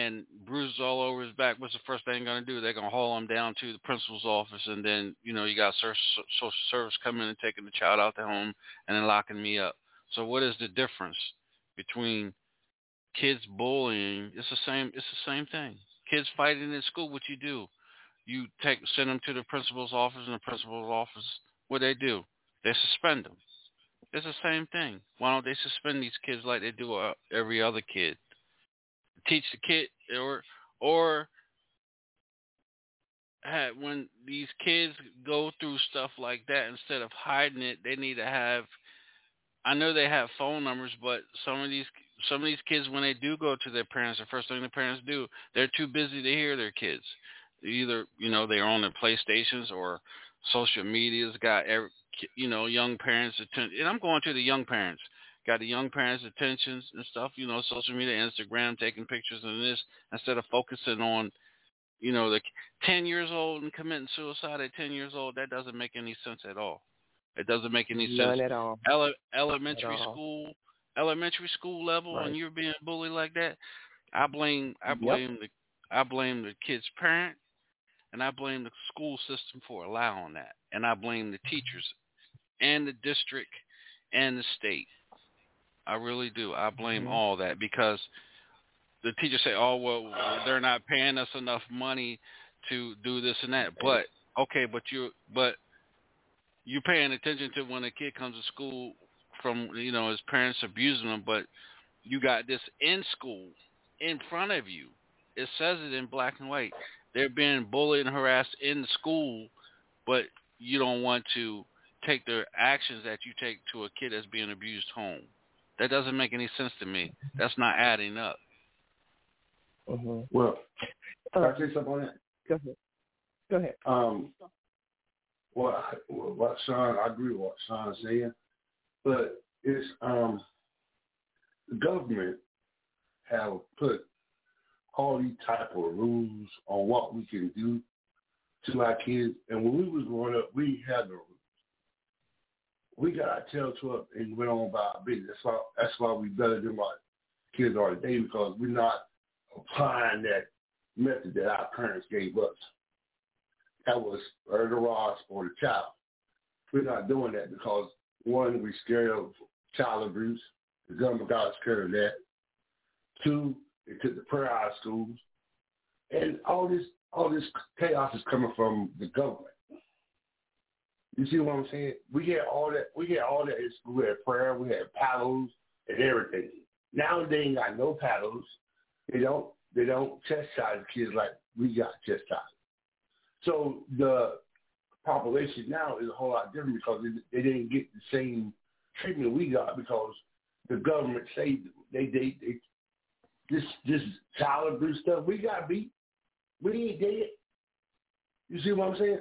and bruises all over his back, what's the first thing they're going to do? They're going to haul him down to the principal's office, and then, you know, you got social service coming in and taking the child out to home and then locking me up. So what is the difference between kids bullying? It's the same. It's the same thing. Kids fighting in school, what you do? You take send them to the principal's office, and the principal's office, what they do? They suspend them. It's the same thing. Why don't they suspend these kids like they do every other kid? Teach the kid, or or when these kids go through stuff like that, instead of hiding it, they need to have. I know they have phone numbers, but some of these some of these kids, when they do go to their parents, the first thing the parents do, they're too busy to hear their kids. Either, you know, they're on their PlayStations, or social media's got every. You know, young parents' attention, and I'm going to the young parents. Got the young parents' attentions and stuff. You know, social media, Instagram, taking pictures and this instead of focusing on, you know, the ten years old and committing suicide at ten years old. That doesn't make any sense at all. It doesn't make any sense. None at all. Ele- elementary at all. school, elementary school level, right. When you're being bullied like that, I blame, I blame yep. the, I blame the kid's parent, and I blame the school system for allowing that, and I blame the teachers. And the district and the state. I really do. I blame all that, because the teachers say, oh, well, they're not paying us enough money to do this and that. But, okay, but, you, but you're paying attention to when a kid comes to school from, you know, his parents abusing him, but you got this in school in front of you. It says it in black and white. They're being bullied and harassed in the school, but you don't want to take the actions that you take to a kid that's being abused home. That doesn't make any sense to me. That's not adding up. Mm-hmm. Well, can I say something on that? Go ahead. Go ahead. Um, well, what Sean, I agree with what Sean's saying, but it's um, the government have put all these type of rules on what we can do to our kids. And when we was growing up, we had the We got our tails up and went on by our business. That's why, that's why we better than what kids are today, because we're not applying that method that our parents gave us. That was or the Ross or the child. We're not doing that because, one, we're scared of child abuse. The government got us scared of that. Two, they took the prayer out of schools. And all this, all this chaos is coming from the government. You see what I'm saying? We had all that. We had all that in school. We had prayer. We had paddles and everything. Now they ain't got no paddles. They don't. They don't chastise kids like we got chastised. So the population now is a whole lot different because they, they didn't get the same treatment we got because the government saved them. They, they, they, this, this child abuse stuff, we got beat. We ain't dead. You see what I'm saying?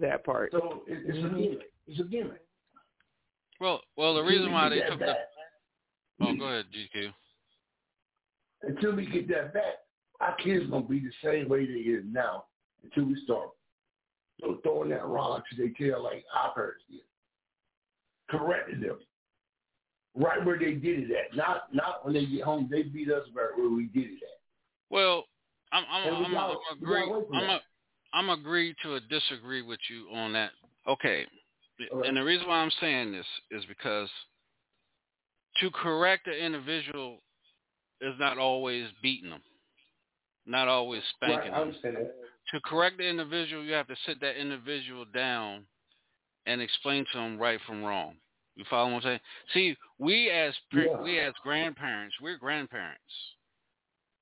That part. So it, it's mm-hmm. a gimmick. It's a gimmick. Well, well, the reason why they took that. The... Oh, go ahead, G Q. Until we get that back, our kids gonna be the same way they is now until we start so throwing that rod to their tail like our parents did, correcting them right where they did it at. Not not when they get home, they beat us right where we did it at. Well, I'm I'm, I'm, gotta, I'm agree. I'm a, I'm agree to a disagree with you on that. Okay, right. And the reason why I'm saying this is because to correct an individual is not always beating them. Not always spanking right, them. To correct the individual, you have to sit that individual down and explain to them right from wrong. You follow what I'm saying? See, we as pre- yeah. we as grandparents, we're grandparents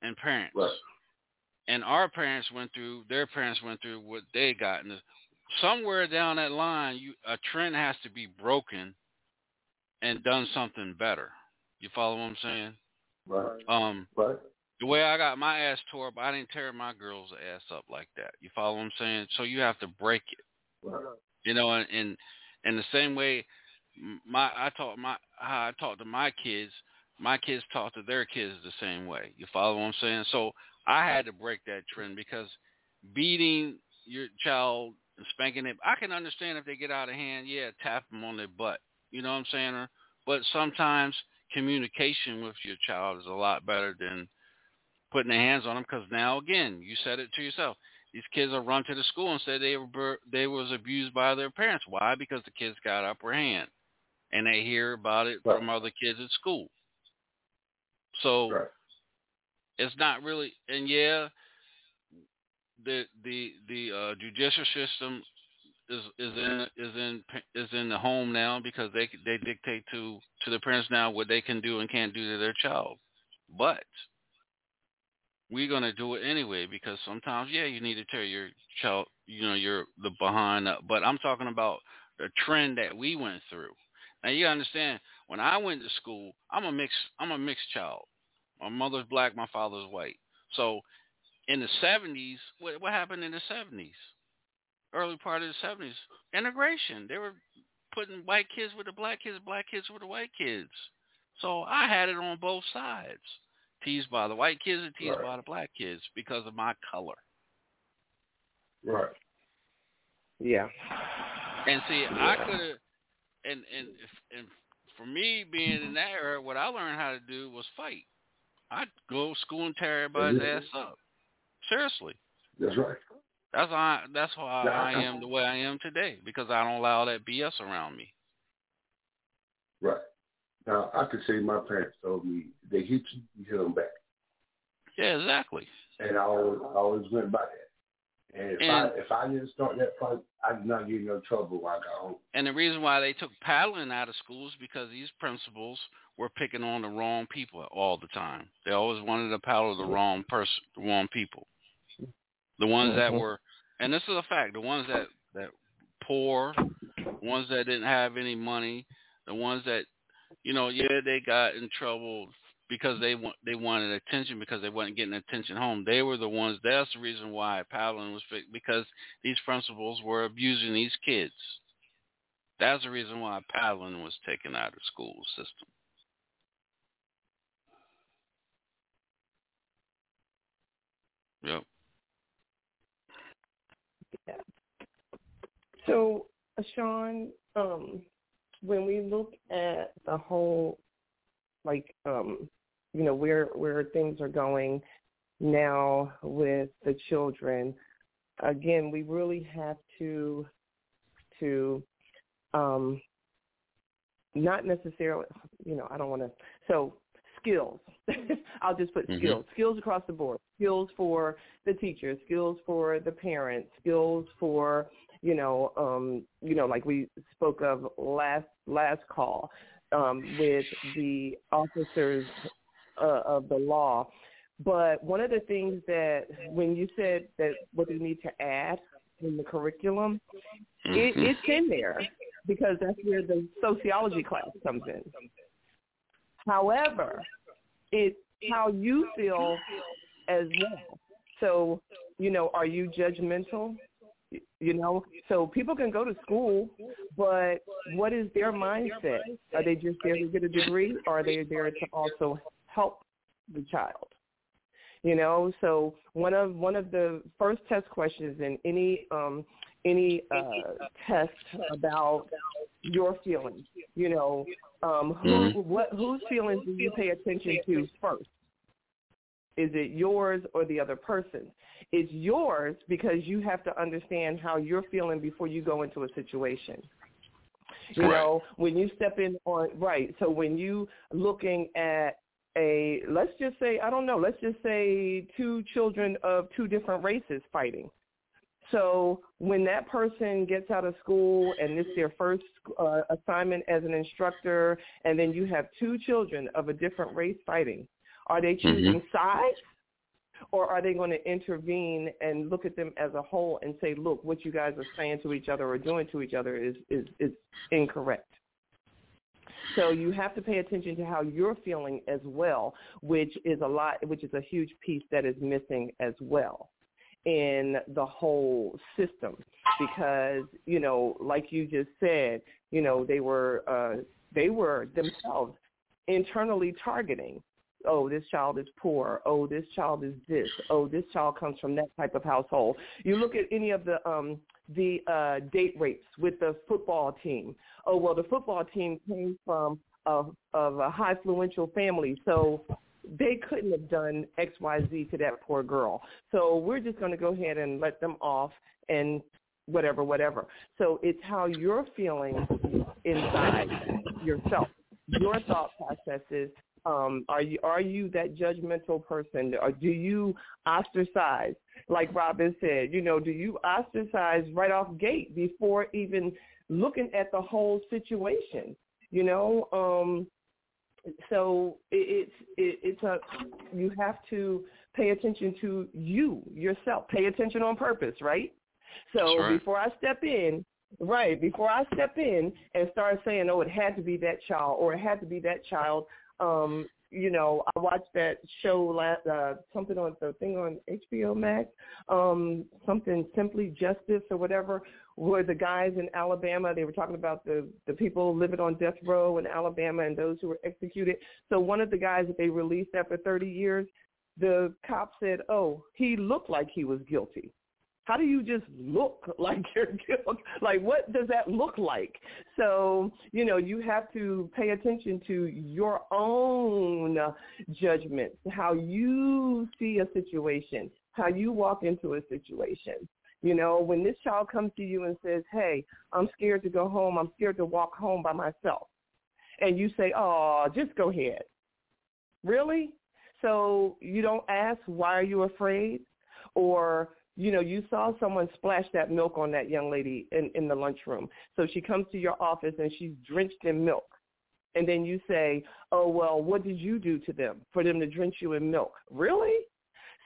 and parents, right. And our parents went through, their parents went through what they got. And somewhere down that line, you, a trend has to be broken and done something better. You follow what I'm saying? Right. Um. Right. The way I got my ass tore up, I didn't tear my girl's ass up like that. You follow what I'm saying? So you have to break it, right. You know. And, and and the same way, my I taught my how I talked to my kids, my kids talk to their kids the same way. You follow what I'm saying? So I had to break that trend because beating your child and spanking them, I can understand if they get out of hand. Yeah, tap them on their butt. You know what I'm saying? Or, but sometimes communication with your child is a lot better than putting their hands on them, because now, again, you said it to yourself. These kids are run to the school and said they were they was abused by their parents. Why? Because the kids got upper hand, and they hear about it right. from other kids at school. So right. it's not really, and yeah, the the the uh, judicial system is is in is in is in the home now because they they dictate to to the parents now what they can do and can't do to their child, but we're gonna do it anyway because sometimes, yeah, you need to tear your child, you know, your the behind up. But I'm talking about the trend that we went through. Now you understand, when I went to school, I'm a mixed, I'm a mixed child. My mother's black, my father's white. So in the seventies, what, what happened in the seventies? Early part of the seventies, integration. They were putting white kids with the black kids, black kids with the white kids. So I had it on both sides. Teased by the white kids and teased right. by the black kids because of my color. Right. Yeah. And see, yeah. I could have, and, and and for me being in that era, what I learned how to do was fight. I'd go to school and tear everybody's yeah. ass up. Seriously. That's right. That's why, that's why yeah. I am the way I am today, because I don't allow that B S around me. Right. Now, I could say my parents told me, they hit you, you hit them back. Yeah, exactly. And I always, I always went by that. And if, and I, if I didn't start that fight, I did not get in no trouble when I got home. And the reason why they took paddling out of schools because these principals were picking on the wrong people all the time. They always wanted to paddle the wrong person, the wrong people. The ones that were, and this is a fact, the ones that, that poor, the ones that didn't have any money, the ones that, you know, yeah, they got in trouble because they want they wanted attention because they wasn't getting attention home. They were the ones. That's the reason why paddling was fixed, because these principals were abusing these kids. That's the reason why paddling was taken out of the school system. Yep. Yeah. So, Sean, um. when we look at the whole, like, um, you know, where where things are going now with the children, again, we really have to to um, not necessarily, you know, I don't want to. So skills, I'll just put mm-hmm. skills, skills across the board, skills for the teachers, skills for the parents, skills for you know, um, you know, like we spoke of last last call um, with the officers uh, of the law. But one of the things that when you said that what you need to add in the curriculum, mm-hmm. it, it's in there because that's where the sociology class comes in. However, it's how you feel as well. So, you know, are you judgmental? You know, so people can go to school, but what is their mindset? Are they just there to get a degree, or are they there to also help the child? You know, so one of one of the first test questions in any um, any uh, test about your feelings, you know, um, who, mm-hmm. what whose feelings do you pay attention to first? Is it yours or the other person's? It's yours because you have to understand how you're feeling before you go into a situation. You right. know, when you step in on, right, so when you looking at a, let's just say, I don't know, let's just say two children of two different races fighting. So when that person gets out of school and it's their first uh, assignment as an instructor, and then you have two children of a different race fighting, are they choosing mm-hmm. sides? Or are they going to intervene and look at them as a whole and say, look, what you guys are saying to each other or doing to each other is, is, is incorrect? So you have to pay attention to how you're feeling as well, which is a lot, which is a huge piece that is missing as well in the whole system. Because, you know, like you just said, you know, they were, uh, they were themselves internally targeting. Oh, this child is poor. Oh, this child is this. Oh, this child comes from that type of household. You look at any of the um, the uh, date rapes with the football team. Oh, well, the football team came from a, of a high-fluential family, so they couldn't have done X, Y, Z to that poor girl. So we're just going to go ahead and let them off and whatever, whatever. So it's how you're feeling inside yourself, your thought processes. Um, are you are you that judgmental person, or do you ostracize, like Robin said, you know, do you ostracize right off gate before even looking at the whole situation, you know? Um, so it, it, it, it's a, you have to pay attention to you, yourself, pay attention on purpose, right? So right. before I step in, right, before I step in and start saying, oh, it had to be that child or it had to be that child, Um, you know, I watched that show last uh, something on the thing on H B O Max, um, something Simply Justice or whatever, where the guys in Alabama, they were talking about the the people living on death row in Alabama and those who were executed. So one of the guys that they released after thirty years, the cop said, "Oh, he looked like he was guilty." How do you just look like you're guilty? Like, what does that look like? So, you know, you have to pay attention to your own judgment, how you see a situation, how you walk into a situation. You know, when this child comes to you and says, hey, I'm scared to go home. I'm scared to walk home by myself. And you say, oh, just go ahead. Really? So you don't ask, why are you afraid? Or, you know, you saw someone splash that milk on that young lady in, in the lunchroom. So she comes to your office and she's drenched in milk. And then you say, oh, well, what did you do to them for them to drench you in milk? Really?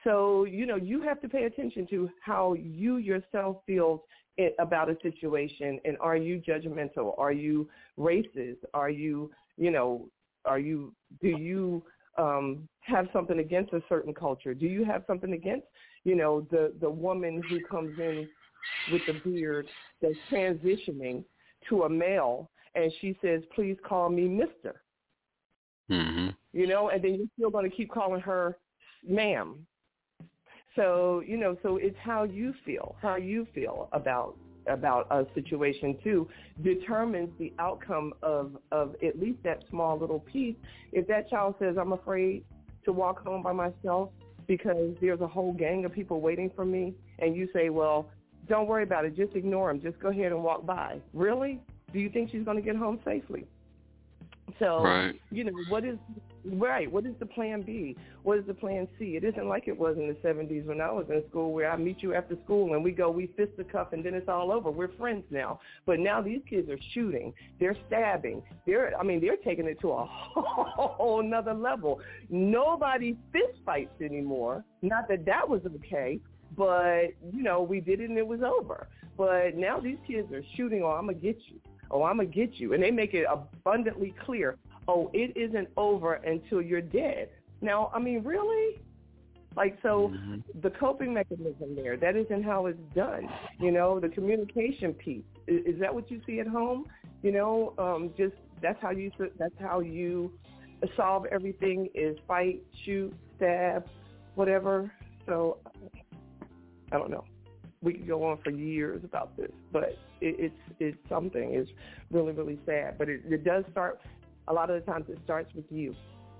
So, you know, you have to pay attention to how you yourself feels it, about a situation. And are you judgmental? Are you racist? Are you, you know, are you, do you um, have something against a certain culture? Do you have something against, you know, the, the woman who comes in with the beard that's transitioning to a male, and she says, please call me mister. Mm-hmm. You know, and then you're still going to keep calling her ma'am. So, you know, so it's how you feel, how you feel about about a situation too determines the outcome of, of at least that small little piece. If that child says, I'm afraid to walk home by myself, because there's a whole gang of people waiting for me, and you say, well, don't worry about it. Just ignore them. Just go ahead and walk by. Really? Do you think she's going to get home safely? So, right. you know, what is Right. What is the plan B? What is the plan C? It isn't like it was in the seventies when I was in school, where I meet you after school and we go, we fist the cuff, and then it's all over. We're friends now. But now these kids are shooting. They're stabbing. They're, I mean, they're taking it to a whole nother level. Nobody fist fights anymore. Not that that was okay, but, you know, we did it and it was over. But now these kids are shooting, oh, I'm going to get you. Oh, I'm going to get you. And they make it abundantly clear. Oh, it isn't over until you're dead. Now, I mean, really? Like, so mm-hmm. the coping mechanism there, that isn't how it's done. You know, the communication piece, is, is that what you see at home? You know, um, just that's how you that's how you solve everything is fight, shoot, stab, whatever. So I don't know. We could go on for years about this, but it, it's it's something. It's really, really sad. But it, it does start. A lot of the times it starts with you,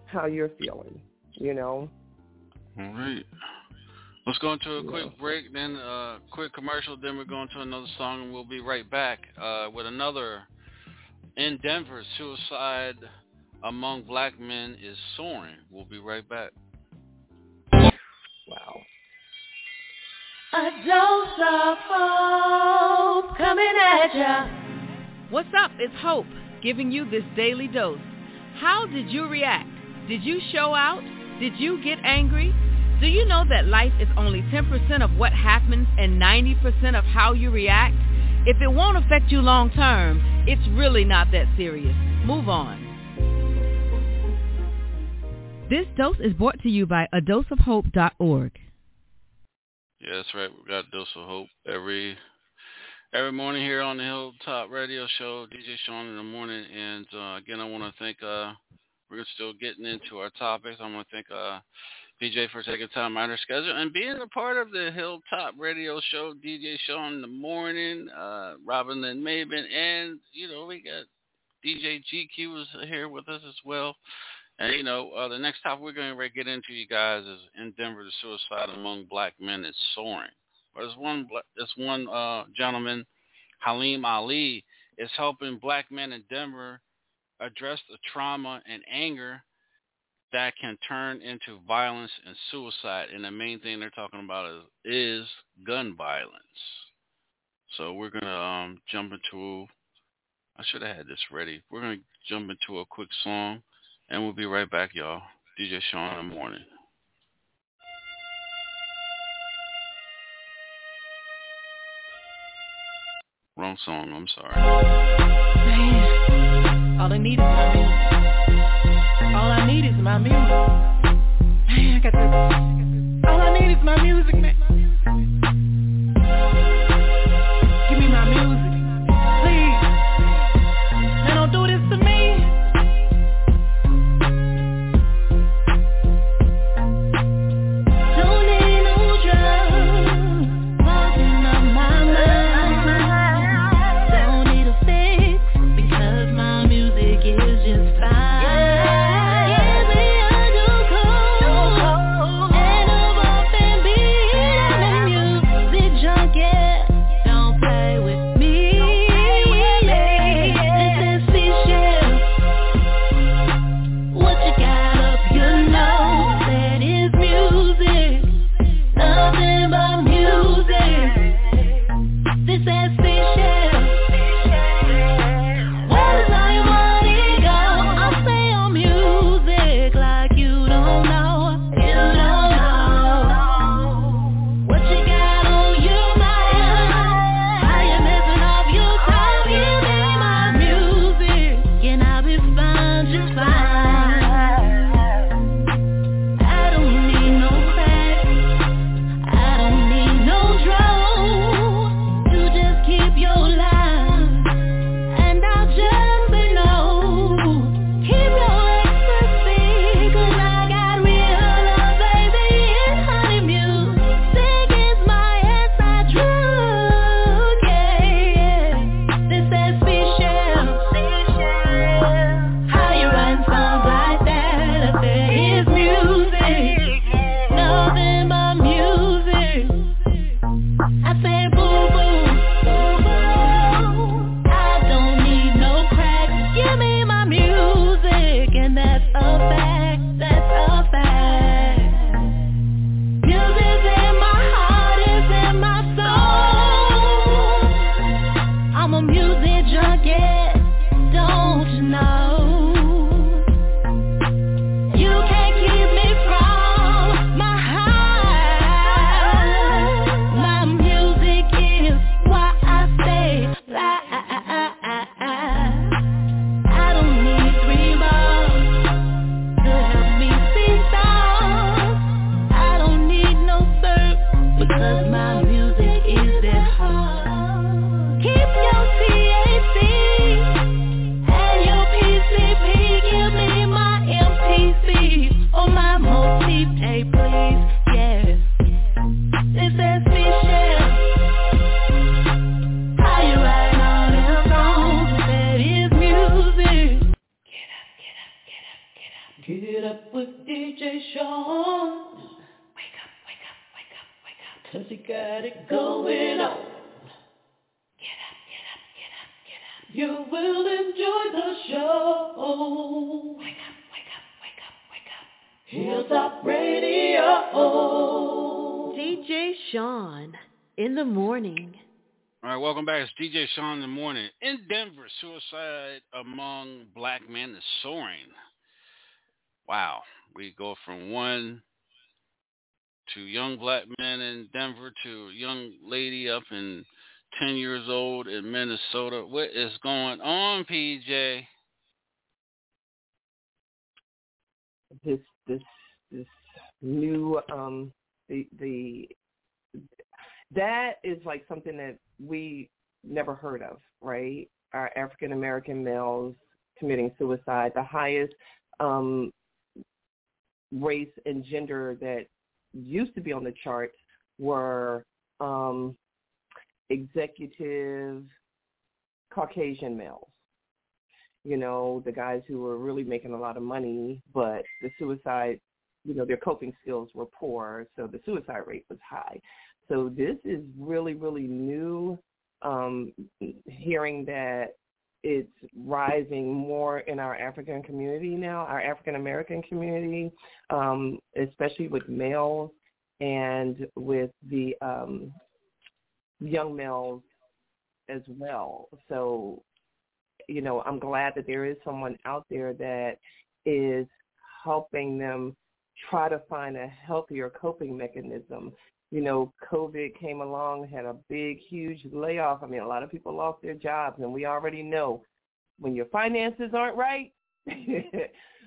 how you're feeling, you know. All right. Let's go into a yeah. quick break, then a quick commercial, then we're going to another song, and we'll be right back uh, with another. In Denver, suicide among black men is soaring. We'll be right back. Wow. A dose of hope coming at ya. What's up? It's Hope, giving you this daily dose. How did you react? Did you show out? Did you get angry? Do you know that life is only ten percent of what happens and ninety percent of how you react? If it won't affect you long term, it's really not that serious. Move on. This dose is brought to you by a dose of hope dot org. Yeah, that's right. We've got a dose of hope every Every morning here on the Hilltop Radio Show, D J Sean in the morning. And uh, again, I want to thank, uh, we're still getting into our topics. I want to thank uh, P J for taking time out of her schedule and being a part of the Hilltop Radio Show, D J Sean in the morning, uh, Robin Lynn Maven. And, you know, we got D J G Q was here with us as well. And, you know, uh, the next topic we're going to get into, you guys, is in Denver, the suicide among black men is soaring. There's one, there's one uh, gentleman, Halim Ali, is helping black men in Denver address the trauma and anger that can turn into violence and suicide. And the main thing they're talking about is, is gun violence. So we're going to um, jump into, I should have had this ready. We're going to jump into a quick song, and we'll be right back, y'all. D J Sean in the morning. Wrong song, I'm sorry. Man, all I need is my music. All I need is my music. Man, I got this. All I need is my music, man. Give me my music, please. Now don't do this to me. Don't need no drugs. Fucking up my mind. Fine. Give me a new coat, and I'm up and beat. motif, oh my motif, hey please, yes. This is Michelle. How you ride on and wrong, that is music. Get up, get up, get up, get up. Get up with D J Shawn. Wake up, wake up, wake up, wake up. 'Cause you got it going on. Get up, get up, get up, get up. You will enjoy the show. Wake up. Hilltop Radio. D J Shawn in the morning. All right, welcome back. It's D J Shawn in the morning. In Denver, suicide among black men is soaring. Wow. We go from one to young black men in Denver to a young lady up in ten years old in Minnesota. What is going on, P J? This this this new um the the that is like something that we never heard of, right? Our African American males committing suicide, the highest um, race and gender that used to be on the charts were um, executive Caucasian males. You know, the guys who were really making a lot of money, but the suicide, you know, their coping skills were poor, so the suicide rate was high. So this is really, really new, um, hearing that it's rising more in our African community now, our African-American community, um, especially with males and with the um, young males as well. So, you know, I'm glad that there is someone out there that is helping them try to find a healthier coping mechanism. You know, COVID came along, had a big, huge layoff. I mean, a lot of people lost their jobs, and we already know when your finances aren't right,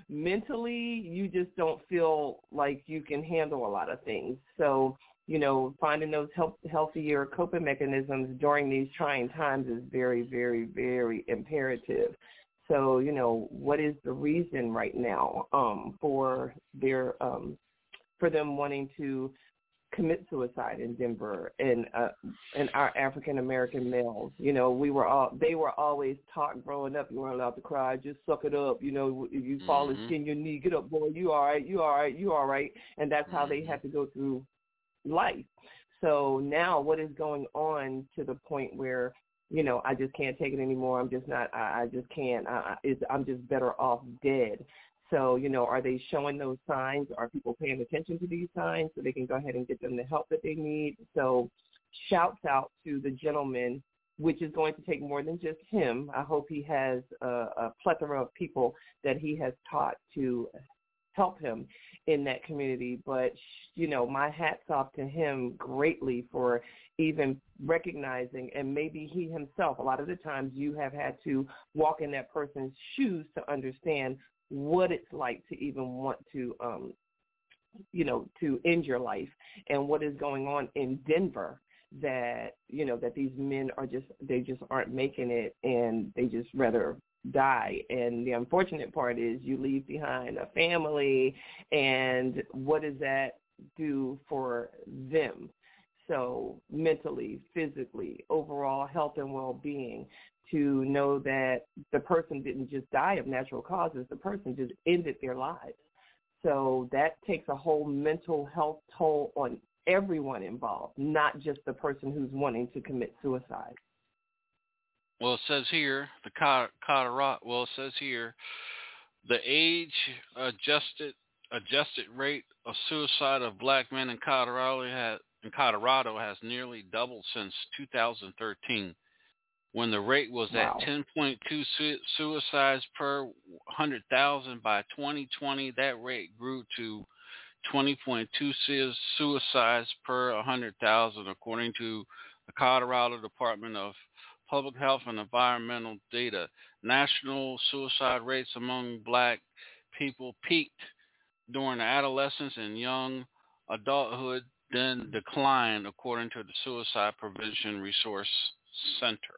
mentally, you just don't feel like you can handle a lot of things. So, you know, finding those help, healthier coping mechanisms during these trying times is very, very, very imperative. So, you know, what is the reason right now um, for their um, for them wanting to commit suicide in Denver and uh, and our African American males? You know, we were all they were always taught growing up, you weren't allowed to cry, just suck it up. You know, if you fall mm-hmm. and skin your knee, get up, boy, you all right, you all right, you all right, and that's mm-hmm. how they had to go through life. So now what is going on to the point where, you know, I just can't take it anymore. I'm just not, I, I just can't, I, it's, I'm just better off dead. So, you know, are they showing those signs? Are people paying attention to these signs so they can go ahead and get them the help that they need? So shouts out to the gentleman, which is going to take more than just him. I hope he has a, a plethora of people that he has taught to help him in that community, but, you know, my hat's off to him greatly for even recognizing, and maybe he himself, a lot of the times you have had to walk in that person's shoes to understand what it's like to even want to, um, you know, to end your life, and what is going on in Denver that, you know, that these men are just, they just aren't making it, and they just rather die. And the unfortunate part is you leave behind a family, and what does that do for them? So mentally, physically, overall health and well-being, to know that the person didn't just die of natural causes, the person just ended their lives. So that takes a whole mental health toll on everyone involved, not just the person who's wanting to commit suicide. Well, it says here, the Colorado, well, it says here, the age-adjusted adjusted rate of suicide of black men in Colorado has, in Colorado has nearly doubled since two thousand thirteen, when the rate was wow. at ten point two suicides per one hundred thousand. By twenty twenty, that rate grew to twenty point two suicides per one hundred thousand, according to the Colorado Department of Public Health and Environmental Data. National suicide rates among black people peaked during adolescence and young adulthood, then declined, according to the Suicide Prevention Resource Center.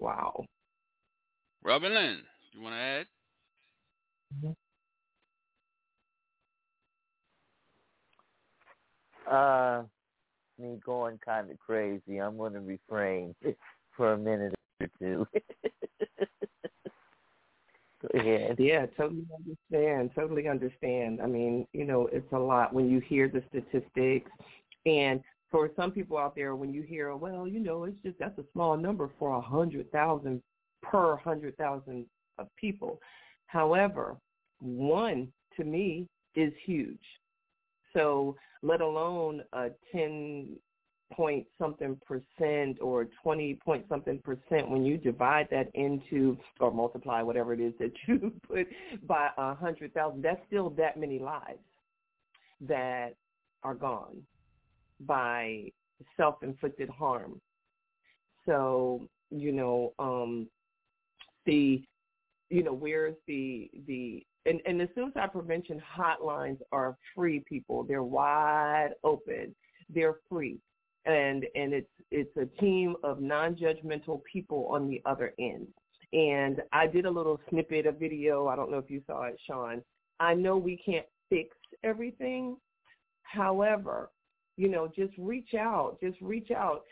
Wow. Robin Lynn, you want to add? Uh, me going kind of crazy. I'm going to refrain for a minute or two. Yeah, yeah, totally understand. Totally understand. I mean, you know, it's a lot when you hear the statistics, and for some people out there, when you hear, well, you know, it's just that's a small number for a hundred thousand per hundred thousand of people. However, one to me is huge. So, let alone a ten point something percent or twenty point something percent, when you divide that into or multiply whatever it is that you put by a hundred thousand, that's still that many lives that are gone by self-inflicted harm. So, you know, um, the, you know, where's the, the, and, and the suicide prevention hotlines are free, people. They're wide open. They're free. And and it's it's a team of non-judgmental people on the other end. And I did a little snippet of video. I don't know if you saw it, Sean. I know we can't fix everything. However, you know, just reach out. Just reach out.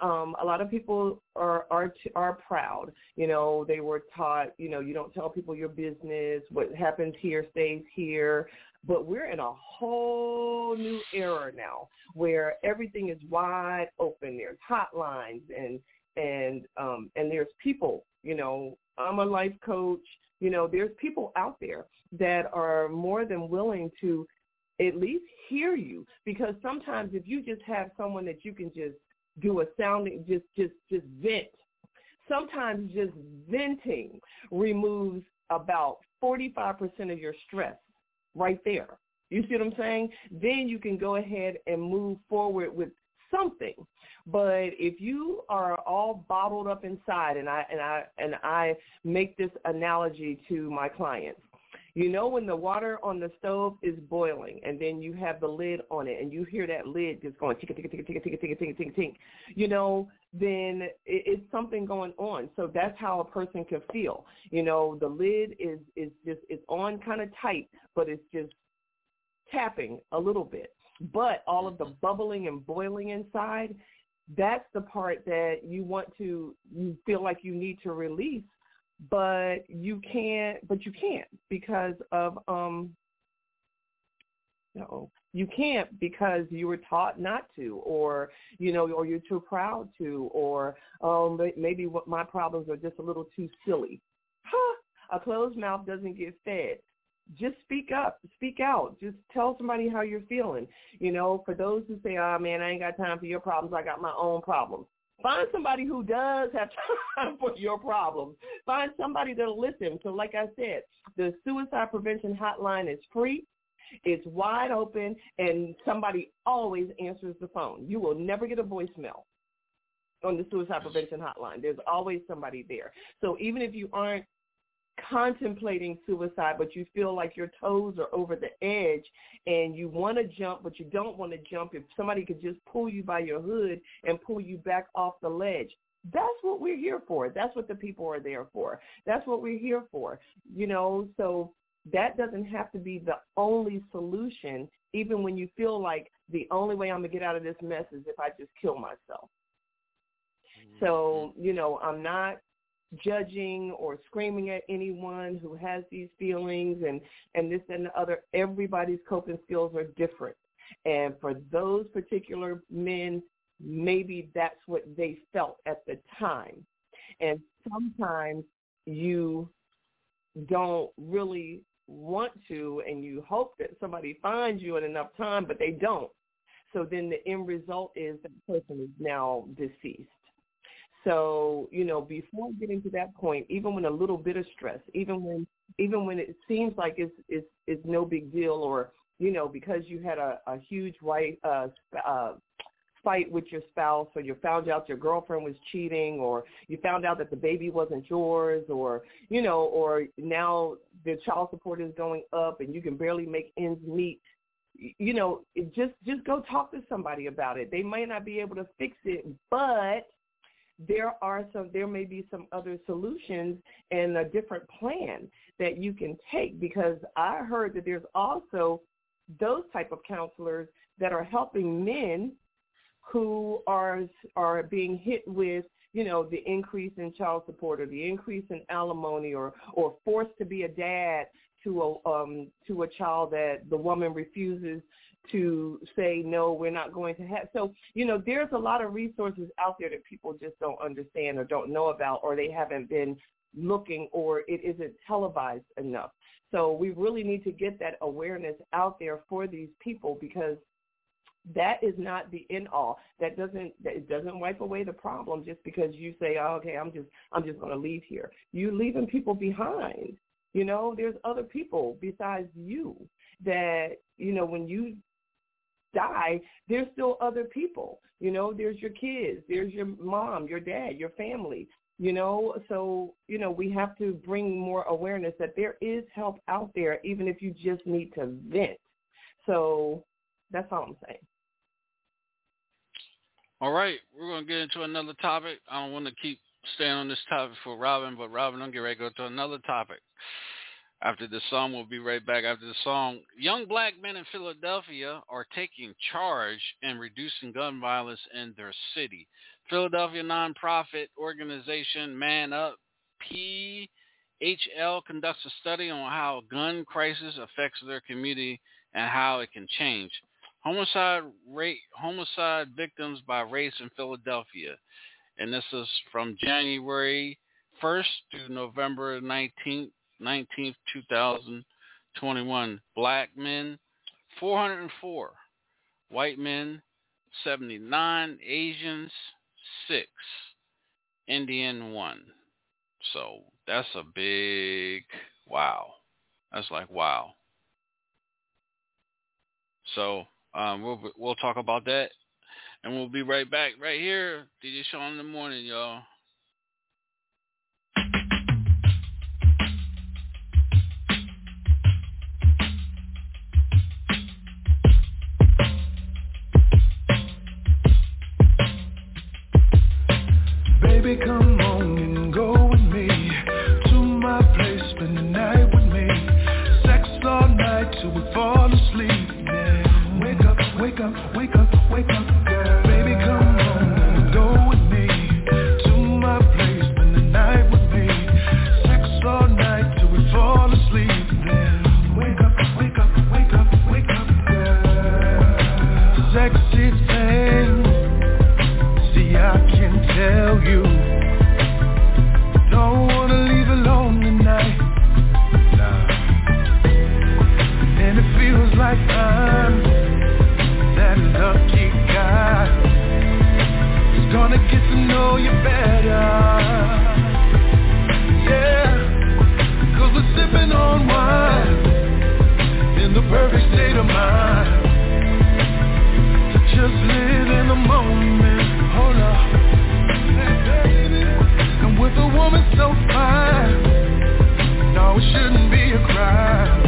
Um, a lot of people are, are are proud. You know, they were taught, you know, you don't tell people your business. What happens here stays here. But we're in a whole new era now where everything is wide open. There's hotlines and and um, and there's people, you know, I'm a life coach. You know, there's people out there that are more than willing to at least hear you, because sometimes if you just have someone that you can just do a sounding, just just, just vent, sometimes just venting removes about forty-five percent of your stress. Right there. You see what I'm saying? Then you can go ahead and move forward with something. But if you are all bottled up inside, and I and I and I make this analogy to my clients. You know when the water on the stove is boiling and then you have the lid on it and you hear that lid just going tick tick tick tick tick tick tick tick tick tick, you know, then it's something going on. So that's how a person can feel. You know, the lid is, is just it's on kind of tight, but it's just tapping a little bit. But all of the bubbling and boiling inside, that's the part that you want to you feel like you need to release. But you can't, but you can't because of, um, no, you can't because you were taught not to, or, you know, or you're too proud to, or um, maybe what my problems are just a little too silly. Huh? A closed mouth doesn't get fed. Just speak up, speak out. Just tell somebody how you're feeling. You know, for those who say, oh man, I ain't got time for your problems. I got my own problems. Find somebody who does have time for your problems. Find somebody that'll listen. So like I said, the suicide prevention hotline is free. It's wide open, and somebody always answers the phone. You will never get a voicemail on the suicide prevention hotline. There's always somebody there. So even if you aren't contemplating suicide, but you feel like your toes are over the edge and you want to jump, but you don't want to jump, if somebody could just pull you by your hood and pull you back off the ledge, that's what we're here for. That's what the people are there for. That's what we're here for. You know, so that doesn't have to be the only solution, even when you feel like the only way I'm going to get out of this mess is if I just kill myself. Mm-hmm. So, you know, I'm not judging or screaming at anyone who has these feelings and, and this and the other. Everybody's coping skills are different. And for those particular men, maybe that's what they felt at the time. And sometimes you don't really want to, and you hope that somebody finds you in enough time, but they don't. So then the end result is that person is now deceased. So, you know, before getting to that point, even when a little bit of stress, even when even when it seems like it's it's, it's no big deal, or, you know, because you had a, a huge white, uh, uh, fight with your spouse, or you found out your girlfriend was cheating, or you found out that the baby wasn't yours, or, you know, or now the child support is going up and you can barely make ends meet. You know, just just go talk to somebody about it. They might not be able to fix it, but there are some, there may be some other solutions and a different plan that you can take, because I heard that there's also those type of counselors that are helping men who are are being hit with, you know, the increase in child support or the increase in alimony, or, or forced to be a dad to a um, to a child that the woman refuses to say, no, we're not going to have. So, you know, there's a lot of resources out there that people just don't understand or don't know about, or they haven't been looking, or it isn't televised enough. So we really need to get that awareness out there for these people, because that is not the end all. That doesn't that it doesn't wipe away the problem just because you say, oh, okay, I'm just I'm just going to leave here. You're leaving people behind. You know, there's other people besides you that, you know, when you die, there's still other people. You know, there's your kids, there's your mom, your dad, your family. You know, so, you know, we have to bring more awareness that there is help out there, even if you just need to vent. So that's all I'm saying. All right. We're going to get into another topic. I don't want to keep staying on this topic for Robin, but Robin, I'm getting ready to go to another topic. After the song, we'll be right back. After the song, young black men in Philadelphia are taking charge and reducing gun violence in their city. Philadelphia nonprofit organization Man Up P H L conducts a study on how gun crisis affects their community and how it can change. Homicide rate, homicide victims by race in Philadelphia. And this is from January first to November nineteenth, two thousand twenty-one. Black men, four hundred four. White men, seventy-nine. Asians, six. Indian, one. So that's a big wow. That's like wow. So um, we'll we'll talk about that, and we'll be right back right here. D J Shawn in the morning, y'all. Baby, come on and go with me to my place. Spend the night with me. Sex all night till we fall asleep. Yeah. Wake up, wake up, wake up, wake up, girl. Baby, come on and go with me to my place. Spend the night with me. Sex all night till we fall asleep. Yeah. Wake up, wake up, wake up, wake up, girl. Sexy thing. See, I can tell you. I'm that lucky guy who's gonna get to know you better. Yeah, cause we're sipping on wine in the perfect state of mind. Just live in the moment, hold up. And with a woman so fine, no, it shouldn't be a crime.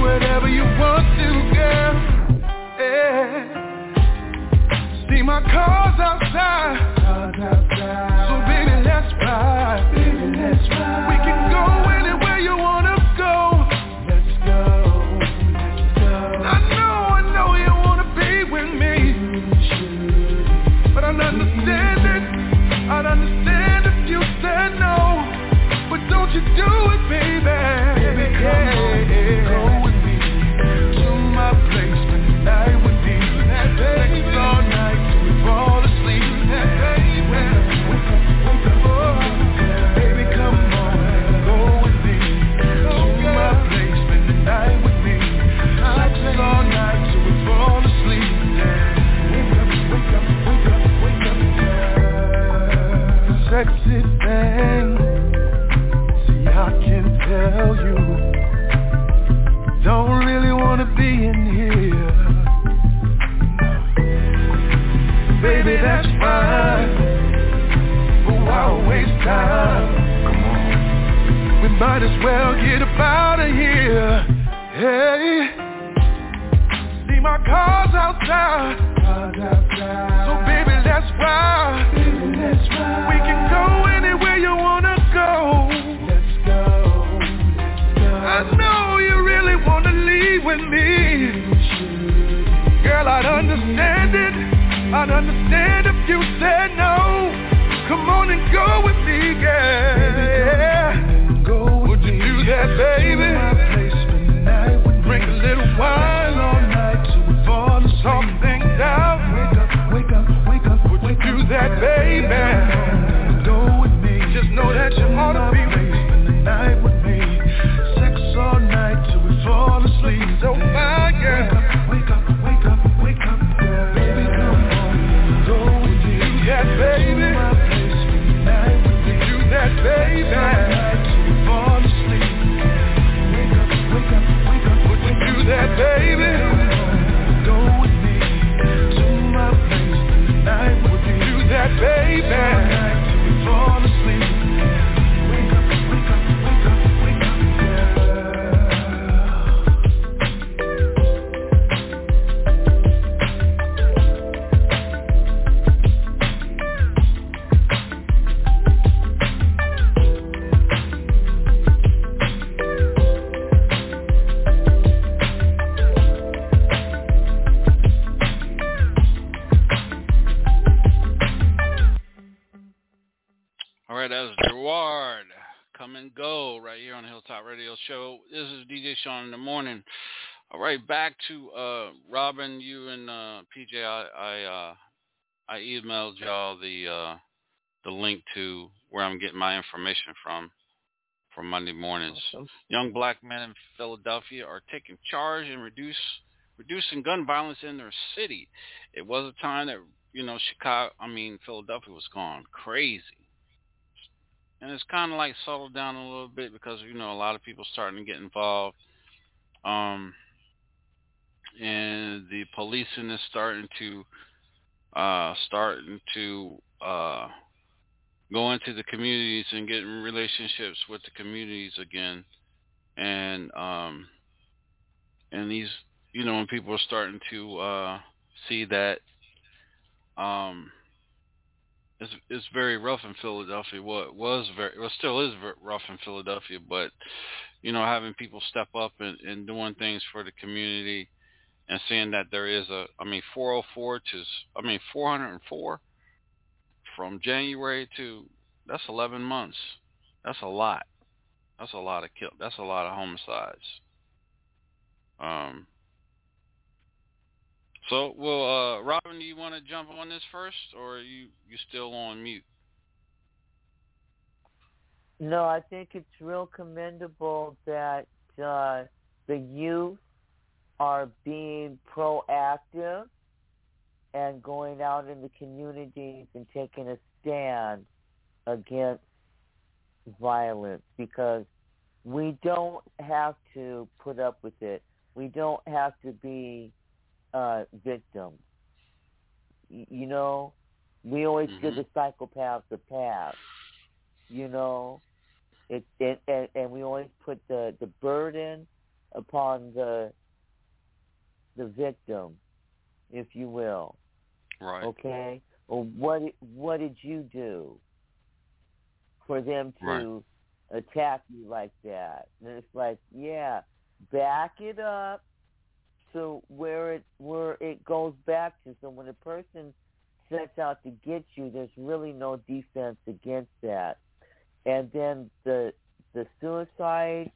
Whatever you want to, girl, yeah. See my car's outside, cars outside. So baby, let's ride. Baby, let's ride. We can go anywhere you wanna go. Let's go, let's go. I know, I know you wanna be with me. But I'd understand it, I'd understand if you said no. But don't you do it, baby. Baby, yeah, yeah, yeah. Sexy thing, see I can tell you, don't really wanna be in here. Baby, that's fine, but why waste time? Come on, we might as well get up out of here. Hey, see my car's outside, car's outside. So baby, that's why, baby, that's why. We can go anywhere you wanna go. Let's go, let's go. I know you really wanna leave with me. Girl, I'd understand it. I'd understand if you said no. Come on and go with me, girl. Go with Would you me. Do that, baby? Drink a little wine. That baby, go with me. Just know that you ought to be with me. Spend the night with me. Sex all night till we fall asleep. So fine, girl. Wake up, wake up, wake up, wake up, girl. Baby, come on, go with me. Do that, baby. Spend the night with me. Do that, baby. All night till we fall asleep. Wake up, wake up, wake up, would you do that, baby? Go with me to my place tonight with me. That baby, all night till we fall asleep. Wake up, wake up, wake up, wake up, show. This is D J Sean in the morning. All right, back to uh, Robin, you and uh, P J. I I, uh, I emailed y'all the uh, the link to where I'm getting my information from for Monday mornings. Awesome. Young black men in Philadelphia are taking charge and reduce reducing gun violence in their city. It was a time that you know Chicago, I mean Philadelphia, was gone crazy. And it's kind of like settled down a little bit because, you know, a lot of people starting to get involved. Um, and the policing is starting to uh, starting to uh, go into the communities and get in relationships with the communities again. And, um, and these, you know, and people are starting to uh, see that um, It's it's very rough in Philadelphia. Well, it was very, well, still is very rough in Philadelphia. But you know, having people step up and, and doing things for the community, and seeing that there is a, I mean, four oh four to, I mean, four hundred four from January to, that's eleven months. That's a lot. That's a lot of kill. That's a lot of homicides. Um. So, well, uh, Robin, do you want to jump on this first, or are you, you still on mute? No, I think it's real commendable that uh, the youth are being proactive and going out in the communities and taking a stand against violence, because we don't have to put up with it. We don't have to be Uh, victims. You know, we always mm-hmm. give the psychopaths a pass. You know, it, it and, and we always put the, the burden upon the the victim, if you will. Right. Okay. Well, what what did you do for them to right. attack you like that? And it's like, yeah, back it up. So where it where it goes back to. So when a person sets out to get you, there's really no defense against that. And then the the suicide,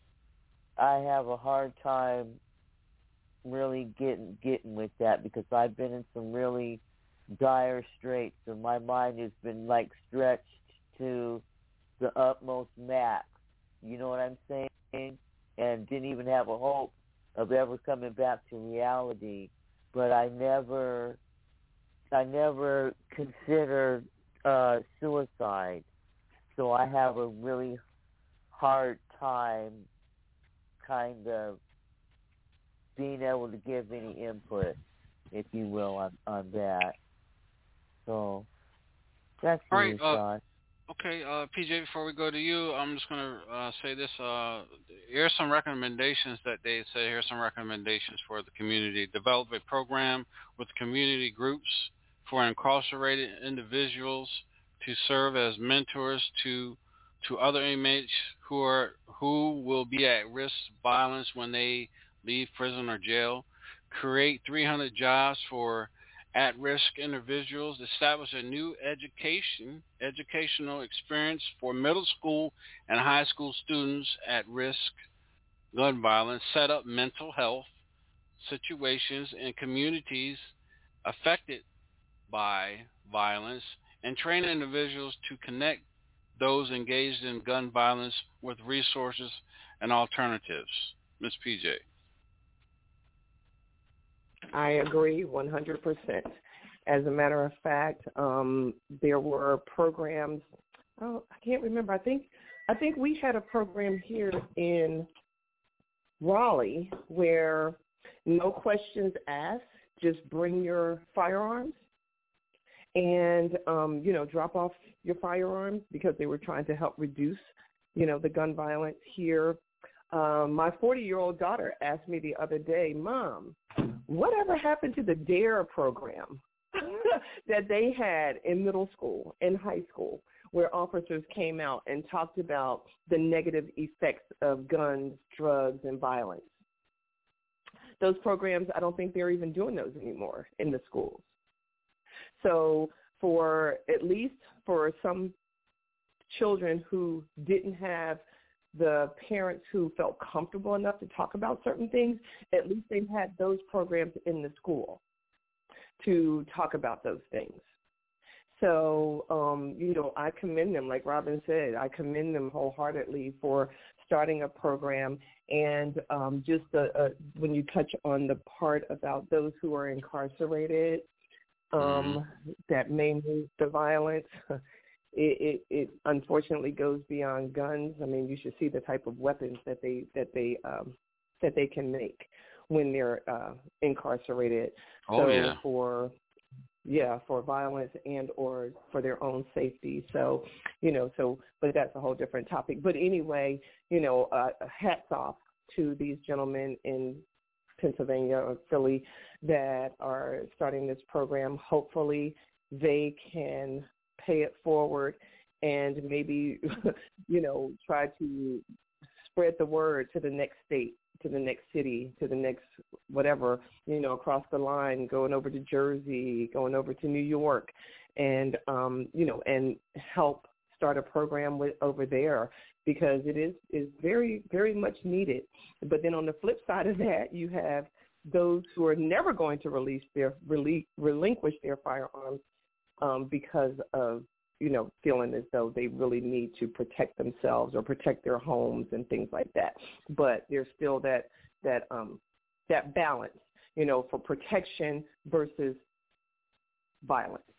I have a hard time really getting getting with that, because I've been in some really dire straits, and my mind has been like stretched to the utmost max. You know what I'm saying? And didn't even have a hope of ever coming back to reality. But I never I never considered uh, suicide. So I have a really hard time kind of being able to give any input, if you will, on, on that. So that's all right, uh, okay, uh, P J, before we go to you, I'm just going to uh, say this. Uh, here's some recommendations that they say. Here's some recommendations for the community. Develop a program with community groups for incarcerated individuals to serve as mentors to to other inmates who are who will be at risk of violence when they leave prison or jail, create three hundred jobs for at-risk individuals, establish a new education, educational experience for middle school and high school students at risk gun violence, set up mental health situations in communities affected by violence, and train individuals to connect those engaged in gun violence with resources and alternatives. Miz P J. I agree one hundred percent. As a matter of fact, um, there were programs. Oh, I can't remember. I think I think we had a program here in Raleigh where no questions asked, just bring your firearms and um, you know, drop off your firearms, because they were trying to help reduce, you know, the gun violence here. Um, my forty-year-old daughter asked me the other day, Mom, whatever happened to the DARE program that they had in middle school and high school, where officers came out and talked about the negative effects of guns, drugs, and violence? Those programs, I don't think they're even doing those anymore in the schools. So for at least for some children who didn't have the parents who felt comfortable enough to talk about certain things, at least they've had those programs in the school to talk about those things. So, um, you know, I commend them, like Robin said, I commend them wholeheartedly for starting a program. And um, just the, uh, when you touch on the part about those who are incarcerated um, that may move to violence, It, it, it unfortunately goes beyond guns. I mean, you should see the type of weapons that they that they um, that they can make when they're uh, incarcerated. Oh, so yeah. For yeah, for violence and or for their own safety. So you know, so but that's a whole different topic. But anyway, you know, uh, hats off to these gentlemen in Pennsylvania or Philly that are starting this program. Hopefully, they can pay it forward and maybe, you know, try to spread the word to the next state, to the next city, to the next whatever, you know, across the line, going over to Jersey, going over to New York, and, um, you know, and help start a program with, over there, because it is, is very, very much needed. But then on the flip side of that, you have those who are never going to release their, release, relinquish their firearms, Um, because of, you know, feeling as though they really need to protect themselves or protect their homes and things like that. But there's still that that um, that balance, you know, for protection versus violence.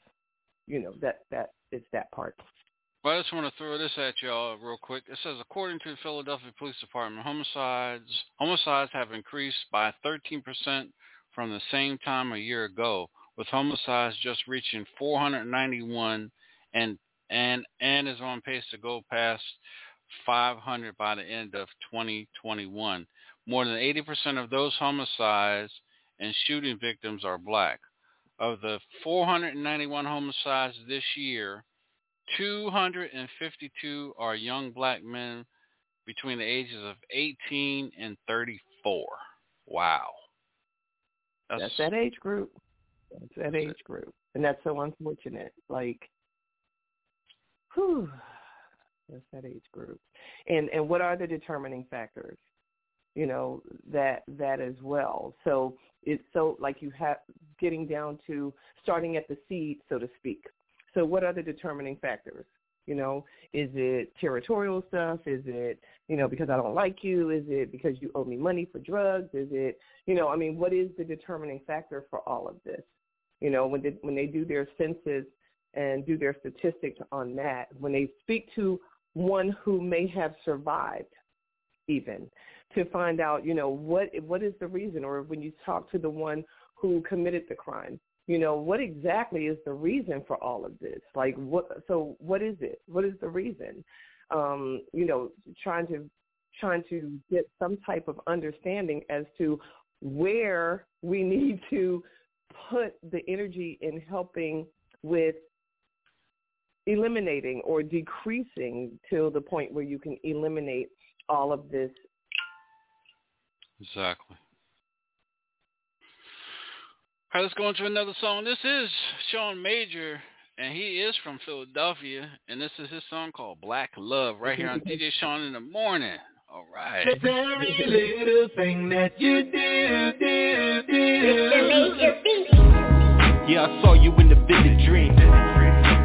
You know, that, that is that part. Well, I just want to throw this at y'all real quick. It says, according to the Philadelphia Police Department, homicides homicides have increased by thirteen percent from the same time a year ago, with homicides just reaching four hundred ninety-one and and and is on pace to go past five hundred by the end of twenty twenty-one. More than eighty percent of those homicides and shooting victims are black. Of the four hundred ninety-one homicides this year, two hundred fifty-two are young black men between the ages of eighteen and thirty-four. Wow. That's, That's that age group. It's that age group, and that's so unfortunate. Like, whew, that's that age group. And and what are the determining factors? You know, that that as well. So it's so like you have getting down to starting at the seed, so to speak. So what are the determining factors? You know, is it territorial stuff? Is it, you know, because I don't like you? Is it because you owe me money for drugs? Is it, you know, I mean, what is the determining factor for all of this? You know, when they, when they do their census and do their statistics on that, when they speak to one who may have survived even to find out, you know, what what is the reason? Or when you talk to the one who committed the crime, you know, what exactly is the reason for all of this? Like, what? So what is it? What is the reason? Um, you know, trying to trying to get some type of understanding as to where we need to put the energy in helping with eliminating or decreasing till the point where you can eliminate all of this. Exactly. All right, let's go into another song. This is Shawn Major, and he is from Philadelphia, and this is his song called Black Love right here on D J Shawn in the Morning. All right. The very little thing that you do, do, do. It made you feel. Yeah, I saw you in the vivid dream.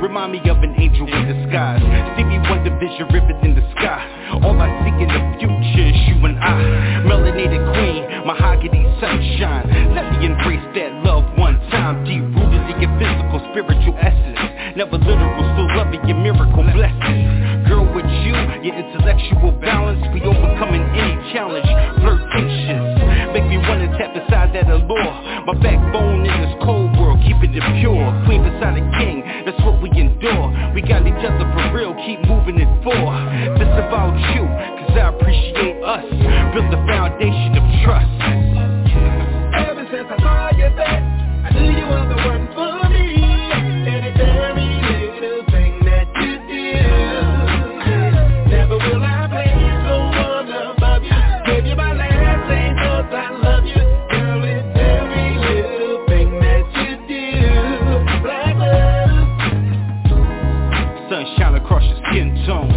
Remind me of an angel in disguise. See me when the vision rivers in the sky. All I see in the future is you and I. Melanated queen, mahogany sunshine. Let me embrace that love one time. Deep rooted in your physical, spiritual essence. Never literal, still loving your miracle blessings. Girl, with you, your intellectual balance, we overcoming any challenge. Flirtatious, make me wanna tap inside that allure. My backbone in this cold world, keeping it pure. Queen beside a king, that's what we endure. We got each other for real, keep moving it forward. This about you, cause I appreciate us. Build the foundation of trust. Ever since I saw you back, I knew you were the one for me. And it's every little thing that you do. Never will I please the one above you. Gave you my last name, cause I love you. Girl, it's every little thing that you do. Black love. Sunshine across your skin tone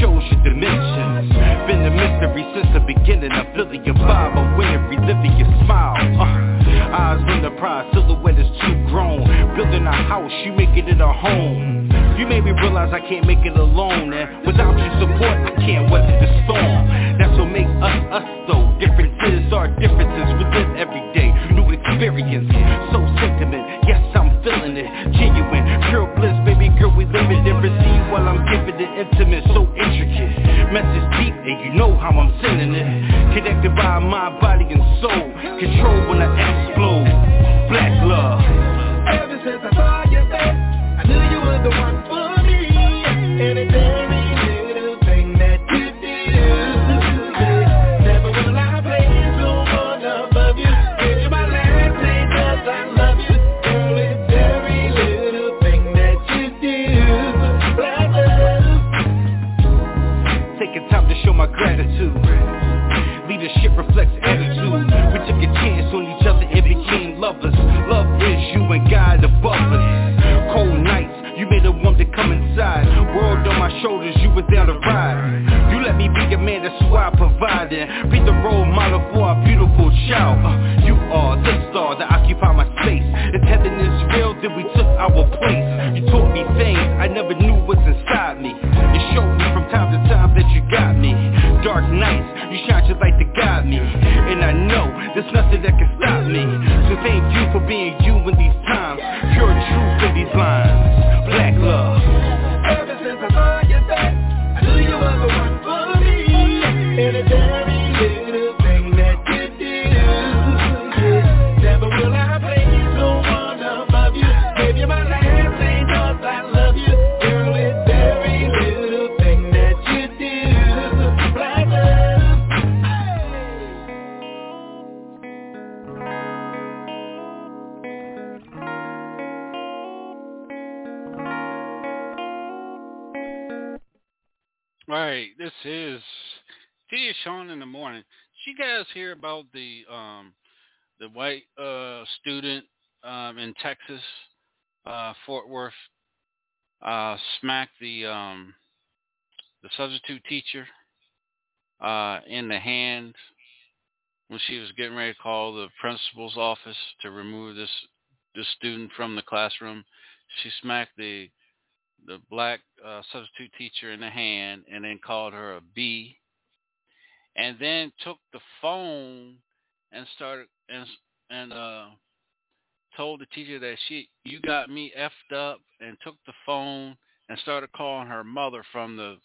shows your dimensions. Been a mystery since the beginning. I feel your vibe, a winner, reliving your smile. uh, Eyes on the prize, silhouette is too grown. Building a house, you making it a home. You made me realize I can't make it alone, and without your support, I can't weather the storm. That's what makes us us though. Differences are differences. We live every day, new experience. So sentiment, yes I'm feeling it. Genuine, pure bliss, baby girl, we living and receive while I'm giving it intimate, so intricate. Message deep and you know how I'm sending it. Connected by mind, body, and soul. Control when I explode. Black love. Ever since I saw you back, I knew you were the one for me. And it's every little thing that you do. Never will I praise the one above you. Give you my last name, cause I love you. Girl, it's every little thing that you do. Black love. Taking time to show my gratitude. Leadership reflects attitude. We took a chance on each other and became lovers. Love is you and God above us. Cold nights, you made a warm to come inside. World on my shoulders, you were there to ride. You let me be your man, that's why I provided. Be the role model for a beautiful child. uh, You are the star that occupy my space. If heaven is real, then we took our place. You taught me things I never knew was inside me. You showed me from time to time that you got me. Dark nights, you shine your light to guide me. And I know there's nothing that can stop me. So thank you for being you in these times. Pure truth in these lines. Black love. Ever since I saw you back, I knew you were the one for me. And it's every little thing that you do. Never will I praise the one above you. Gave you my last name, cause I love you. Girl, it's every little thing that you do. Black love. Hey. Right, this is D J Shawn in the Morning. Did you guys hear about the um, the white uh, student um, in Texas, uh, Fort Worth, uh, smacked the um, the substitute teacher uh, in the hand when she was getting ready to call the principal's office to remove this this student from the classroom? She smacked the the black uh, substitute teacher in the hand and then called her a B, and then took the phone and started and and uh, told the teacher that she, you got me effed up, and took the phone and started calling her mother from the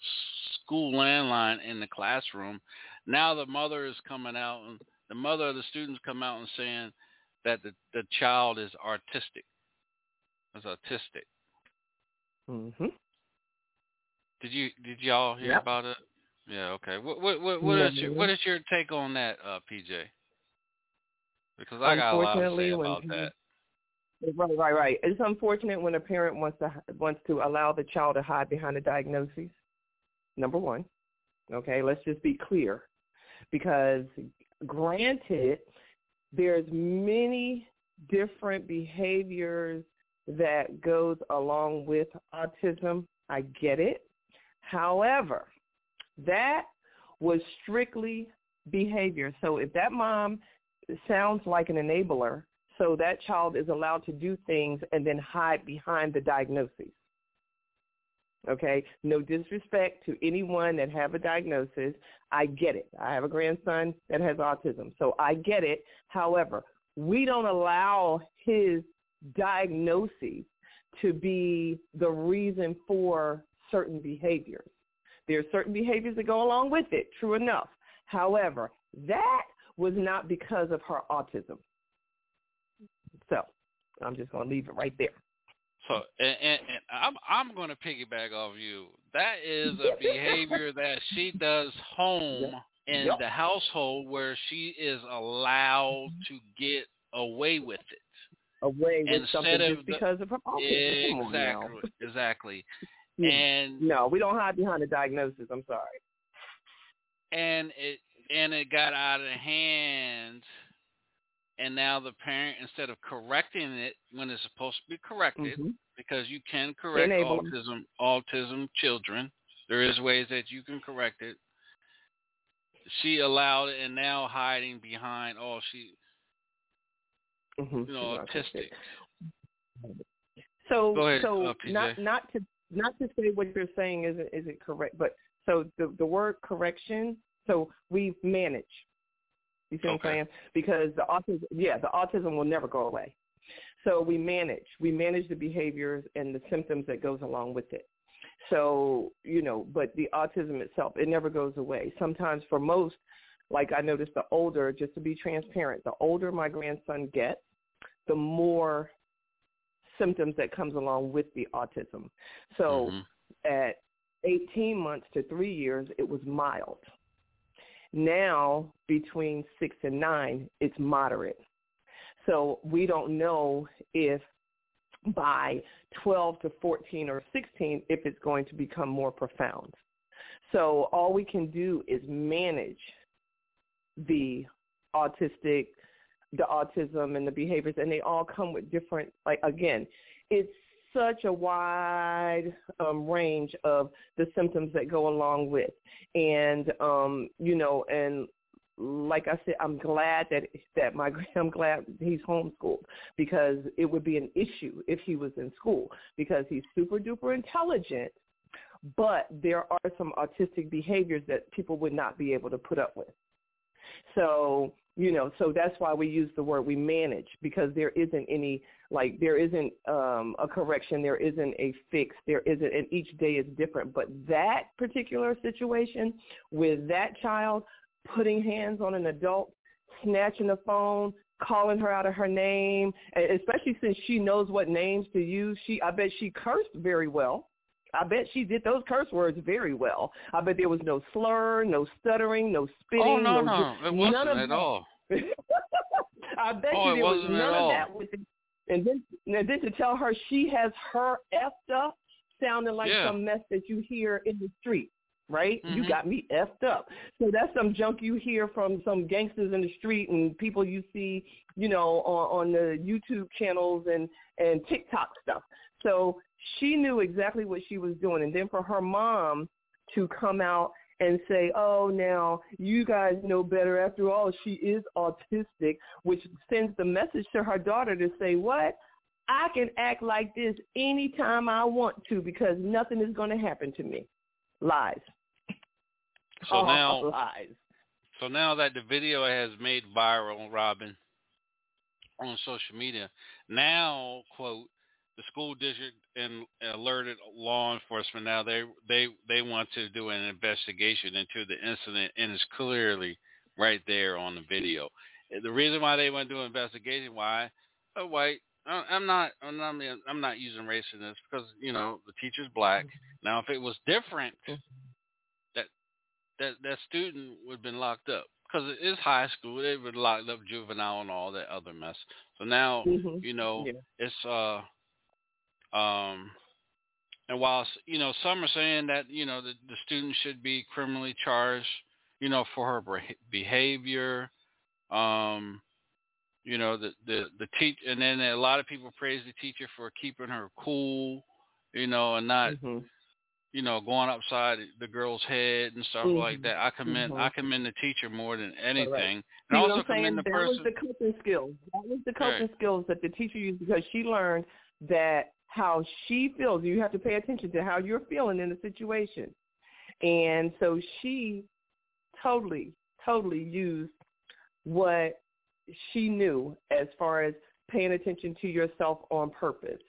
school landline in the classroom. Now the mother is coming out, and the mother of the students come out and saying that the, the child is artistic. Is autistic. Mm-hmm. Did you did y'all hear yep. about it? Yeah. Okay. What what what, what yeah, is your, what is your take on that, uh, P J? Because I got a lot to say about when, that. Right, right, right. It's unfortunate when a parent wants to wants to allow the child to hide behind a diagnosis, number one. Okay, let's just be clear. Because granted, there's many different behaviors that goes along with autism. I get it. However, that was strictly behavior. So if that mom sounds like an enabler, so that child is allowed to do things and then hide behind the diagnoses. Okay, no disrespect to anyone that have a diagnosis. I get it. I have a grandson that has autism, so I get it. However, we don't allow his diagnoses to be the reason for certain behaviors. There are certain behaviors that go along with it, true enough. However, that was not because of her autism. So I'm just going to leave it right there. So, and, and, and I'm I'm going to piggyback off you. That is a behavior that she does home in yep. the household where she is allowed to get away with it. Away with Instead something of just the, because of her autism. Exactly. Exactly. And no, we don't hide behind a diagnosis. I'm sorry. And it and it got out of hand. And now the parent, instead of correcting it when it's supposed to be corrected, mm-hmm. because you can correct Enable. autism autism children, there is ways that you can correct it. She allowed it, and now hiding behind, oh, she, mm-hmm. you know, autistic. So, Go ahead, so uh, not not to not to say what you're saying isn't isn't correct, but so the the word correction. So we manage. You see what okay. I'm saying? Because the autism, yeah, the autism will never go away. So we manage. We manage the behaviors and the symptoms that goes along with it. So, you know, but the autism itself, it never goes away. Sometimes for most, like I noticed the older, just to be transparent, the older my grandson gets, the more symptoms that comes along with the autism. So mm-hmm. at eighteen months to three years, it was mild. Now, between six and nine, it's moderate. So we don't know if by twelve to fourteen or sixteen, if it's going to become more profound. So all we can do is manage the autistic, the autism and the behaviors, and they all come with different, like, again, it's such a wide um, range of the symptoms that go along with. And, um, you know, and like I said, I'm glad that, that my, I'm glad he's homeschooled because it would be an issue if he was in school because he's super duper intelligent, but there are some autistic behaviors that people would not be able to put up with. So, you know, so that's why we use the word we manage because there isn't any, like there isn't um, a correction, there isn't a fix, there isn't, and each day is different. But that particular situation with that child putting hands on an adult, snatching a phone, calling her out of her name, especially since she knows what names to use, she I bet she cursed very well. I bet she did those curse words very well. I bet there was no slur, no stuttering, no spitting. Oh, no, no. no. It wasn't none of at that. all. I bet oh, you there was none of all. that. With it. And, then, and then to tell her she has her effed up sounded like yeah. some mess that you hear in the street, right? Mm-hmm. You got me effed up. So that's some junk you hear from some gangsters in the street and people you see, you know, on, on the YouTube channels and, and TikTok stuff. So she knew exactly what she was doing. And then for her mom to come out and say, oh, now you guys know better. After all, she is autistic, which sends the message to her daughter to say, what? I can act like this anytime I want to because nothing is going to happen to me. Lies. So oh, now, lies. So now that the video has made viral, Robin, on social media, now, quote, the school district and alerted law enforcement. Now they they they want to do an investigation into the incident, and it's clearly right there on the video. The reason why they want to do an investigation, why? A white. I'm not. I'm not. I'm not using race in this because you know the teacher's black. Now, if it was different, that that that student would have been locked up because it is high school. They were locked up juvenile and all that other mess. So now, mm-hmm. you know, yeah. it's, uh, um, and while, you know, some are saying that, you know, the, the student should be criminally charged, you know, for her behavior, um, you know, the, the, the teach, and then a lot of people praise the teacher for keeping her cool, you know, and not, mm-hmm. you know, going upside the girl's head and stuff mm-hmm. like that. I commend mm-hmm. I commend the teacher more than anything. Right. And you also know what I'm saying? Commend the that person. That was the coping skills. That was the coping right. skills that the teacher used, because she learned that how she feels. You have to pay attention to how you're feeling in the situation. And so she totally, totally used what she knew as far as paying attention to yourself on purpose.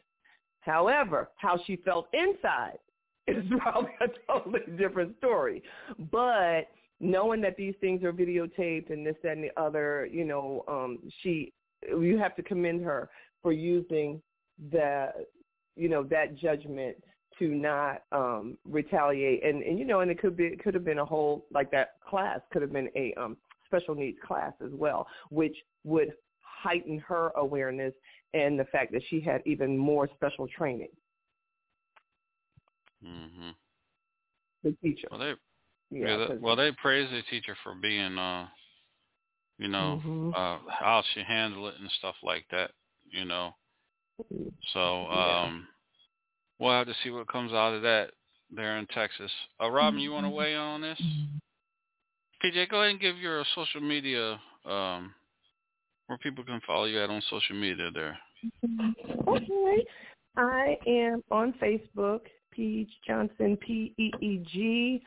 However, how she felt inside, it's probably a totally different story. But knowing that these things are videotaped and this, that, and the other, you know, um, she, you have to commend her for using the, you know, that judgment to not um, retaliate. And, and, you know, and it could be, it could have been a whole, like that class could have been a um, special needs class as well, which would heighten her awareness and the fact that she had even more special training. Mm-hmm. The teacher. Well, they, yeah, yeah, they, well, they praise the teacher for being, uh, you know, mm-hmm. uh, how she handled it and stuff like that, you know. So um, yeah. we'll have to see what comes out of that there in Texas. Uh, Robin, you want to weigh in on this? P J, go ahead and give your social media, um, where people can follow you at on social media there. Okay. I am on Facebook. Peege Johnson, P E E G,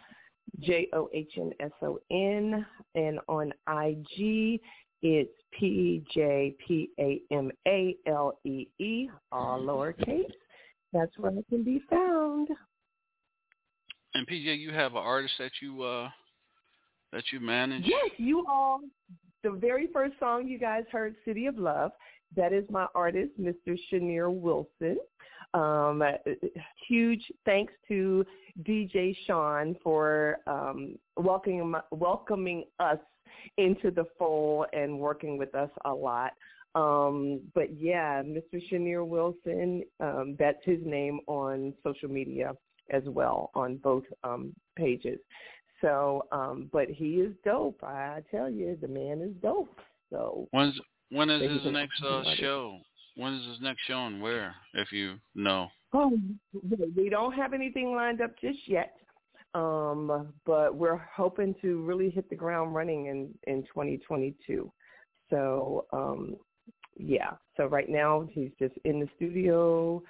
J O H N S O N, and on I G, it's P J P A M A L E E, all lowercase. That's where it can be found. And P J, you have an artist that you uh, that you manage? Yes, you all. The very first song you guys heard, City of Love, that is my artist, Mister Shaneer Wilson. Um, huge thanks to D J Sean for um, welcoming welcoming us into the fold and working with us a lot. Um, but yeah, Mister Shaneer Wilson, um, that's his name on social media as well on both um, pages. So, um, but he is dope. I tell you, the man is dope. So when's when is his next uh, show? When is this next show and where, if you know? Oh, we don't have anything lined up just yet, um, but we're hoping to really hit the ground running in, in twenty twenty-two. So, um, yeah. So right now he's just in the studio,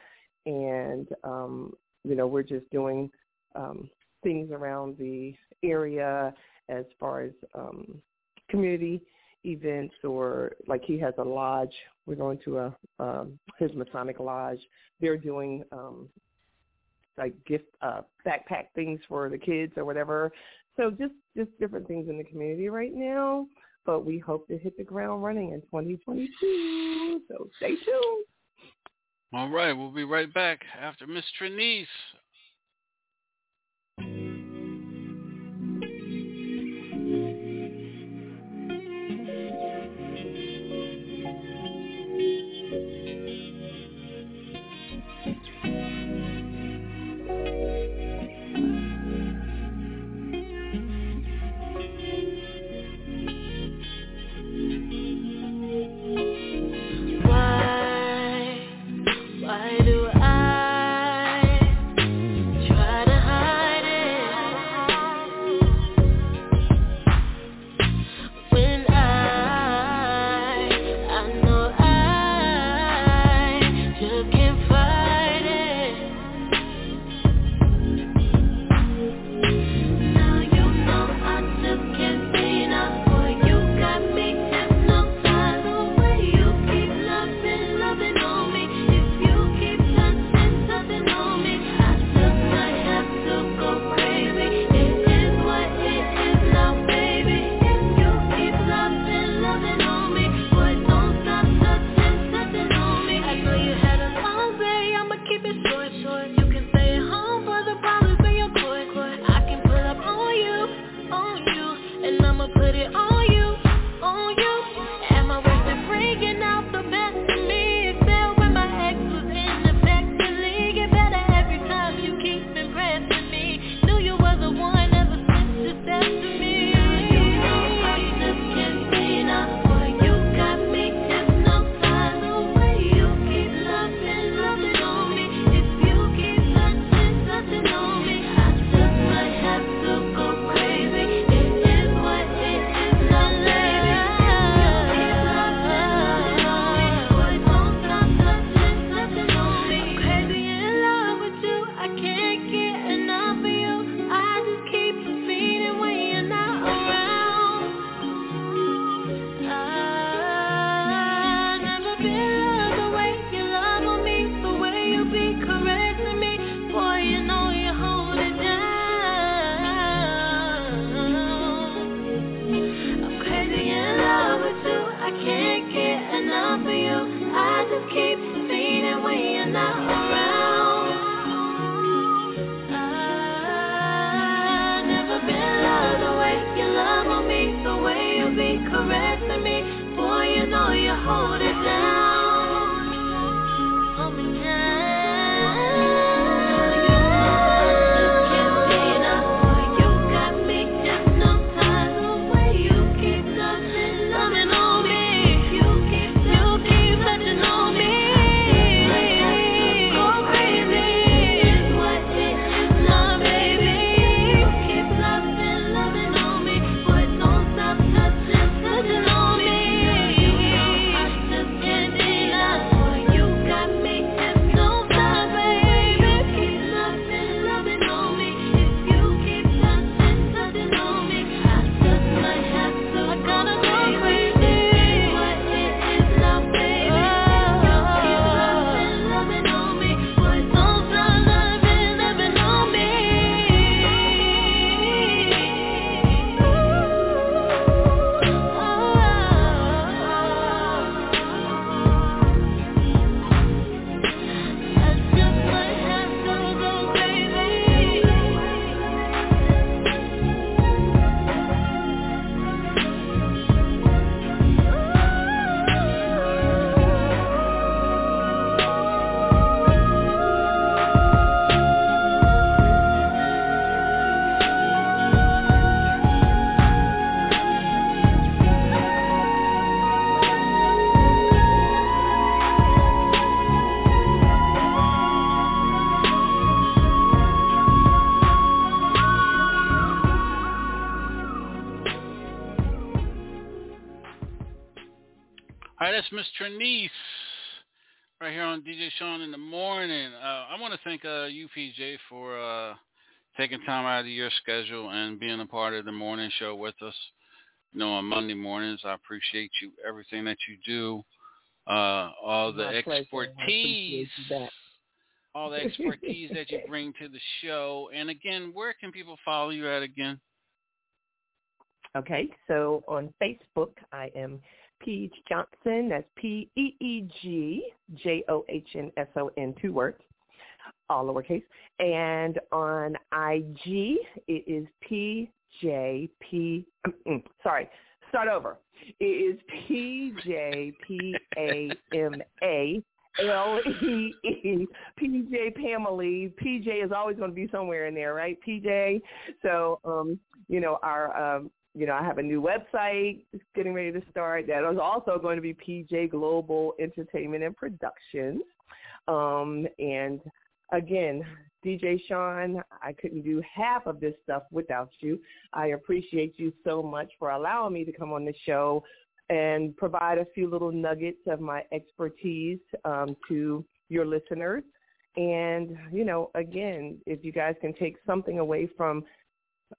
and, um, you know, we're just doing um, things around the area as far as um, community events, or like he has a lodge. We're going to a um, his Masonic lodge. They're doing um, like gift uh, backpack things for the kids or whatever. So just, just different things in the community right now. But we hope to hit the ground running in twenty twenty-two. So stay tuned. All right, we'll be right back after Miss Trinice. Put it on you. That's Miss Trenice right here on D J Sean in the morning. Uh, I want to thank uh, you, P J, for uh, taking time out of your schedule and being a part of the morning show with us. You know, on Monday mornings, I appreciate you, everything that you do, uh, all the My expertise, all the expertise that you bring to the show. And again, where can people follow you at again? Okay, so on Facebook, I am Peege Johnson, that's P E E G J O H N S O N, two words, all lowercase. And on I G, it is P J P, sorry, start over. It is P J P A M A L E E, P J Pamela. P J is always going to be somewhere in there, right, P J? So, um, you know, our um, – You know, I have a new website getting ready to start. That is also going to be P J Global Entertainment and Productions. Um, and, again, D J Sean, I couldn't do half of this stuff without you. I appreciate you so much for allowing me to come on the show and provide a few little nuggets of my expertise um, to your listeners. And, you know, again, if you guys can take something away from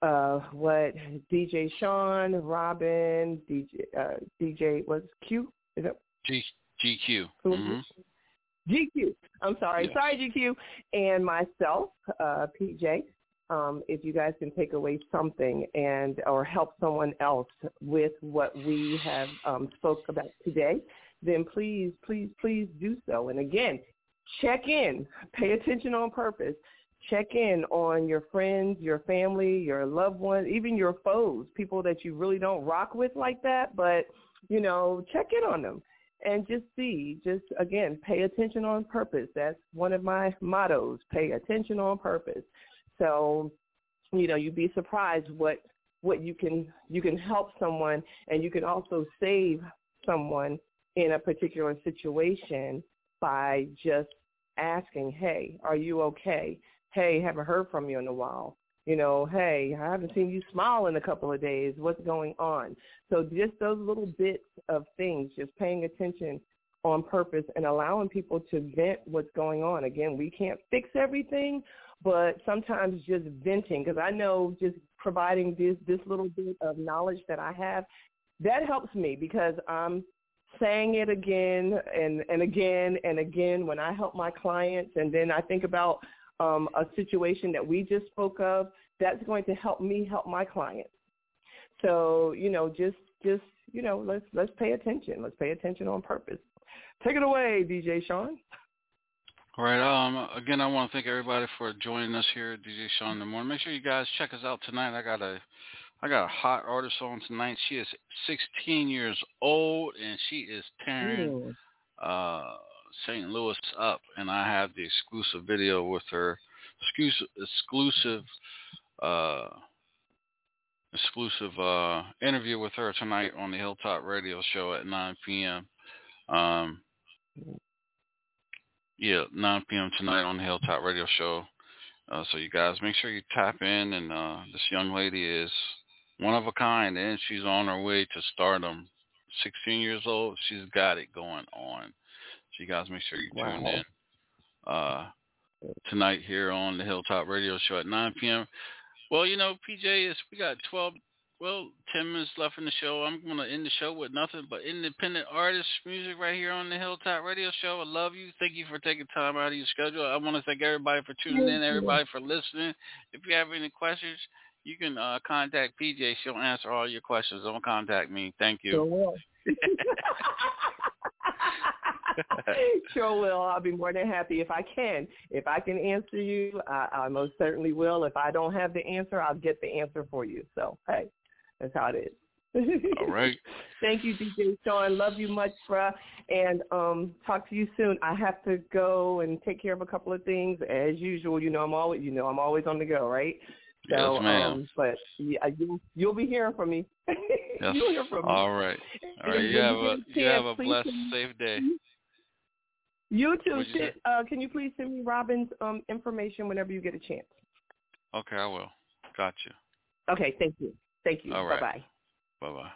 Uh, what D J Sean, Robin, D J, uh, D J was Q? Is it G, GQ? Mm-hmm. G Q. I'm sorry, yeah. sorry G Q, and myself, uh, P J. Um, if you guys can take away something and or help someone else with what we have um, spoke about today, then please, please, please do so. And again, check in, pay attention on purpose. Check in on your friends, your family, your loved ones, even your foes, people that you really don't rock with like that. But, you know, check in on them and just see, just, again, pay attention on purpose. That's one of my mottos, pay attention on purpose. So, you know, you'd be surprised what what you can you can help someone, and you can also save someone in a particular situation by just asking, hey, are you okay? Hey, haven't heard from you in a while. You know, hey, I haven't seen you smile in a couple of days. What's going on? So just those little bits of things, just paying attention on purpose and allowing people to vent what's going on. Again, we can't fix everything, but sometimes just venting, because I know just providing this, this little bit of knowledge that I have, that helps me because I'm saying it again and, and again and again when I help my clients, and then I think about – Um, a situation that we just spoke of, that's going to help me help my clients. So, you know, just, just you know, let's let's pay attention. Let's pay attention on purpose. Take it away, D J Sean. All right. Um, again, I want to thank everybody for joining us here at D J Sean in the morning. Make sure you guys check us out tonight. I got a I got a hot artist on tonight. She is sixteen years old, and she is tearing uh, Saint Louis up. And I have the exclusive video with her, exclusive, exclusive, uh, exclusive uh, interview with her tonight on the Hilltop Radio Show at nine p.m. Um, yeah, nine p.m. tonight on the Hilltop Radio Show. Uh, so you guys, make sure you tap in. And uh, this young lady is one of a kind, and she's on her way to stardom. sixteen years old. She's got it going on. So you guys, make sure you tune wow. in uh, tonight here on the Hilltop Radio Show at nine p.m. Well, you know, P J, is we got twelve, well, ten minutes left in the show. I'm going to end the show with nothing but independent artist music right here on the Hilltop Radio Show. I love you. Thank you for taking time out of your schedule. I want to thank everybody for tuning in, everybody for listening. If you have any questions, you can uh, contact P J. She'll answer all your questions. Don't contact me. Thank you. Sure will. Sure will. I'll be more than happy if I can. If I can answer you, I, I most certainly will. If I don't have the answer, I'll get the answer for you. So, hey, that's how it is. All right. Thank you, D J Sean. Love you much, bruh. And um, talk to you soon. I have to go and take care of a couple of things. As usual, you know I'm always, you know I'm always on the go, right? So, yes, ma'am. Um, but yeah, you, you'll be hearing from me. Yes. You'll hear from me. All right. All right. You have a, you have a blessed, safe day. You too. You uh, can you please send me Robin's um, information whenever you get a chance? Okay, I will. Got you. Okay, thank you. Thank you. All right. Bye-bye. Bye-bye.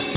All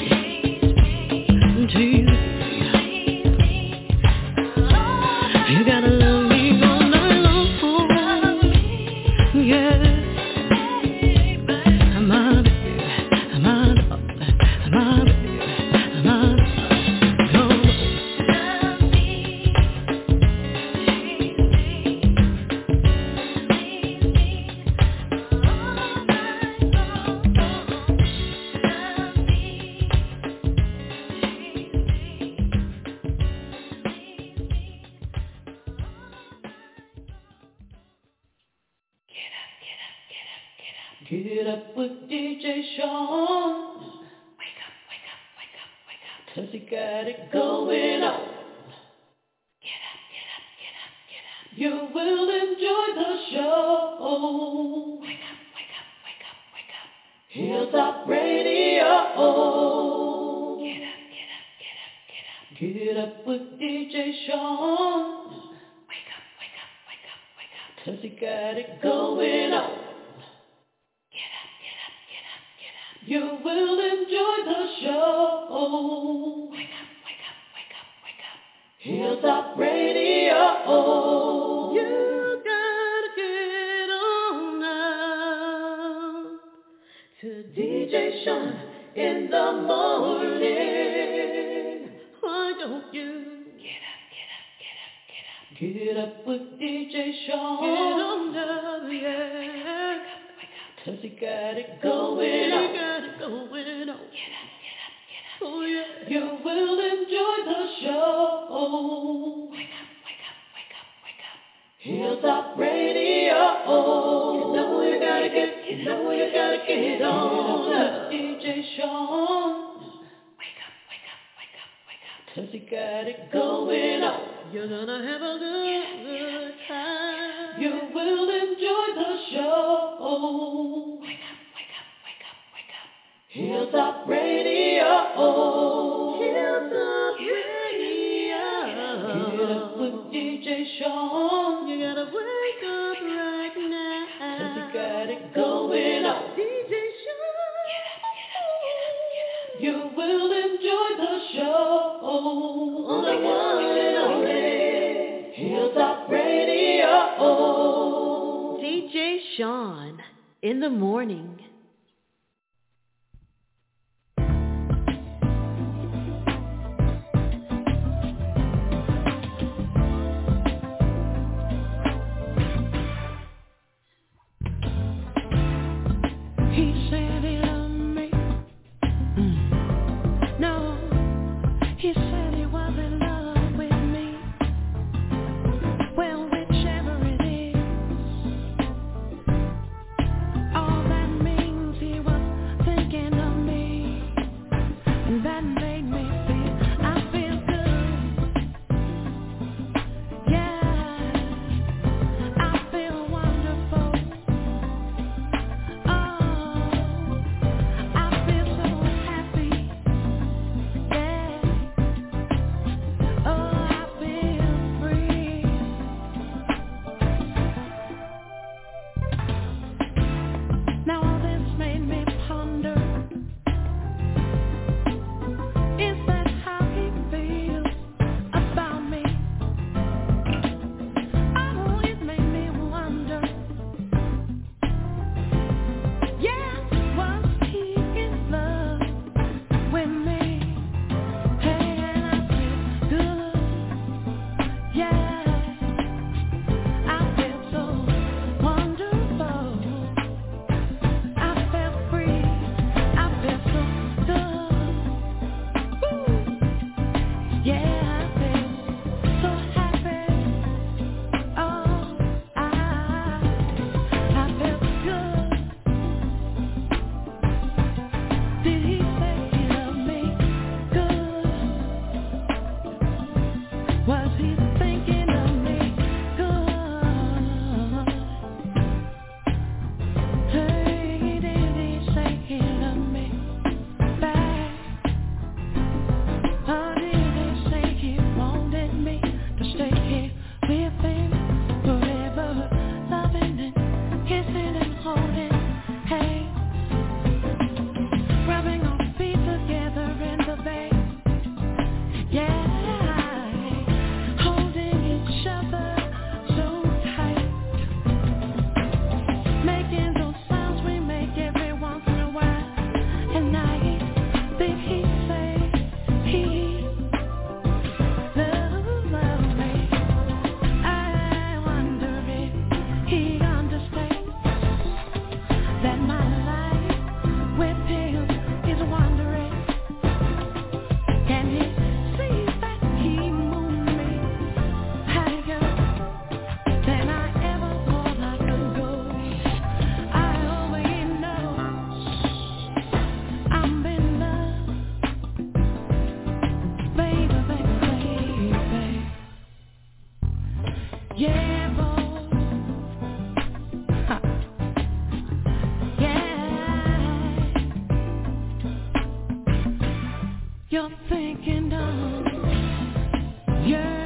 that means you're thinking of. Yeah.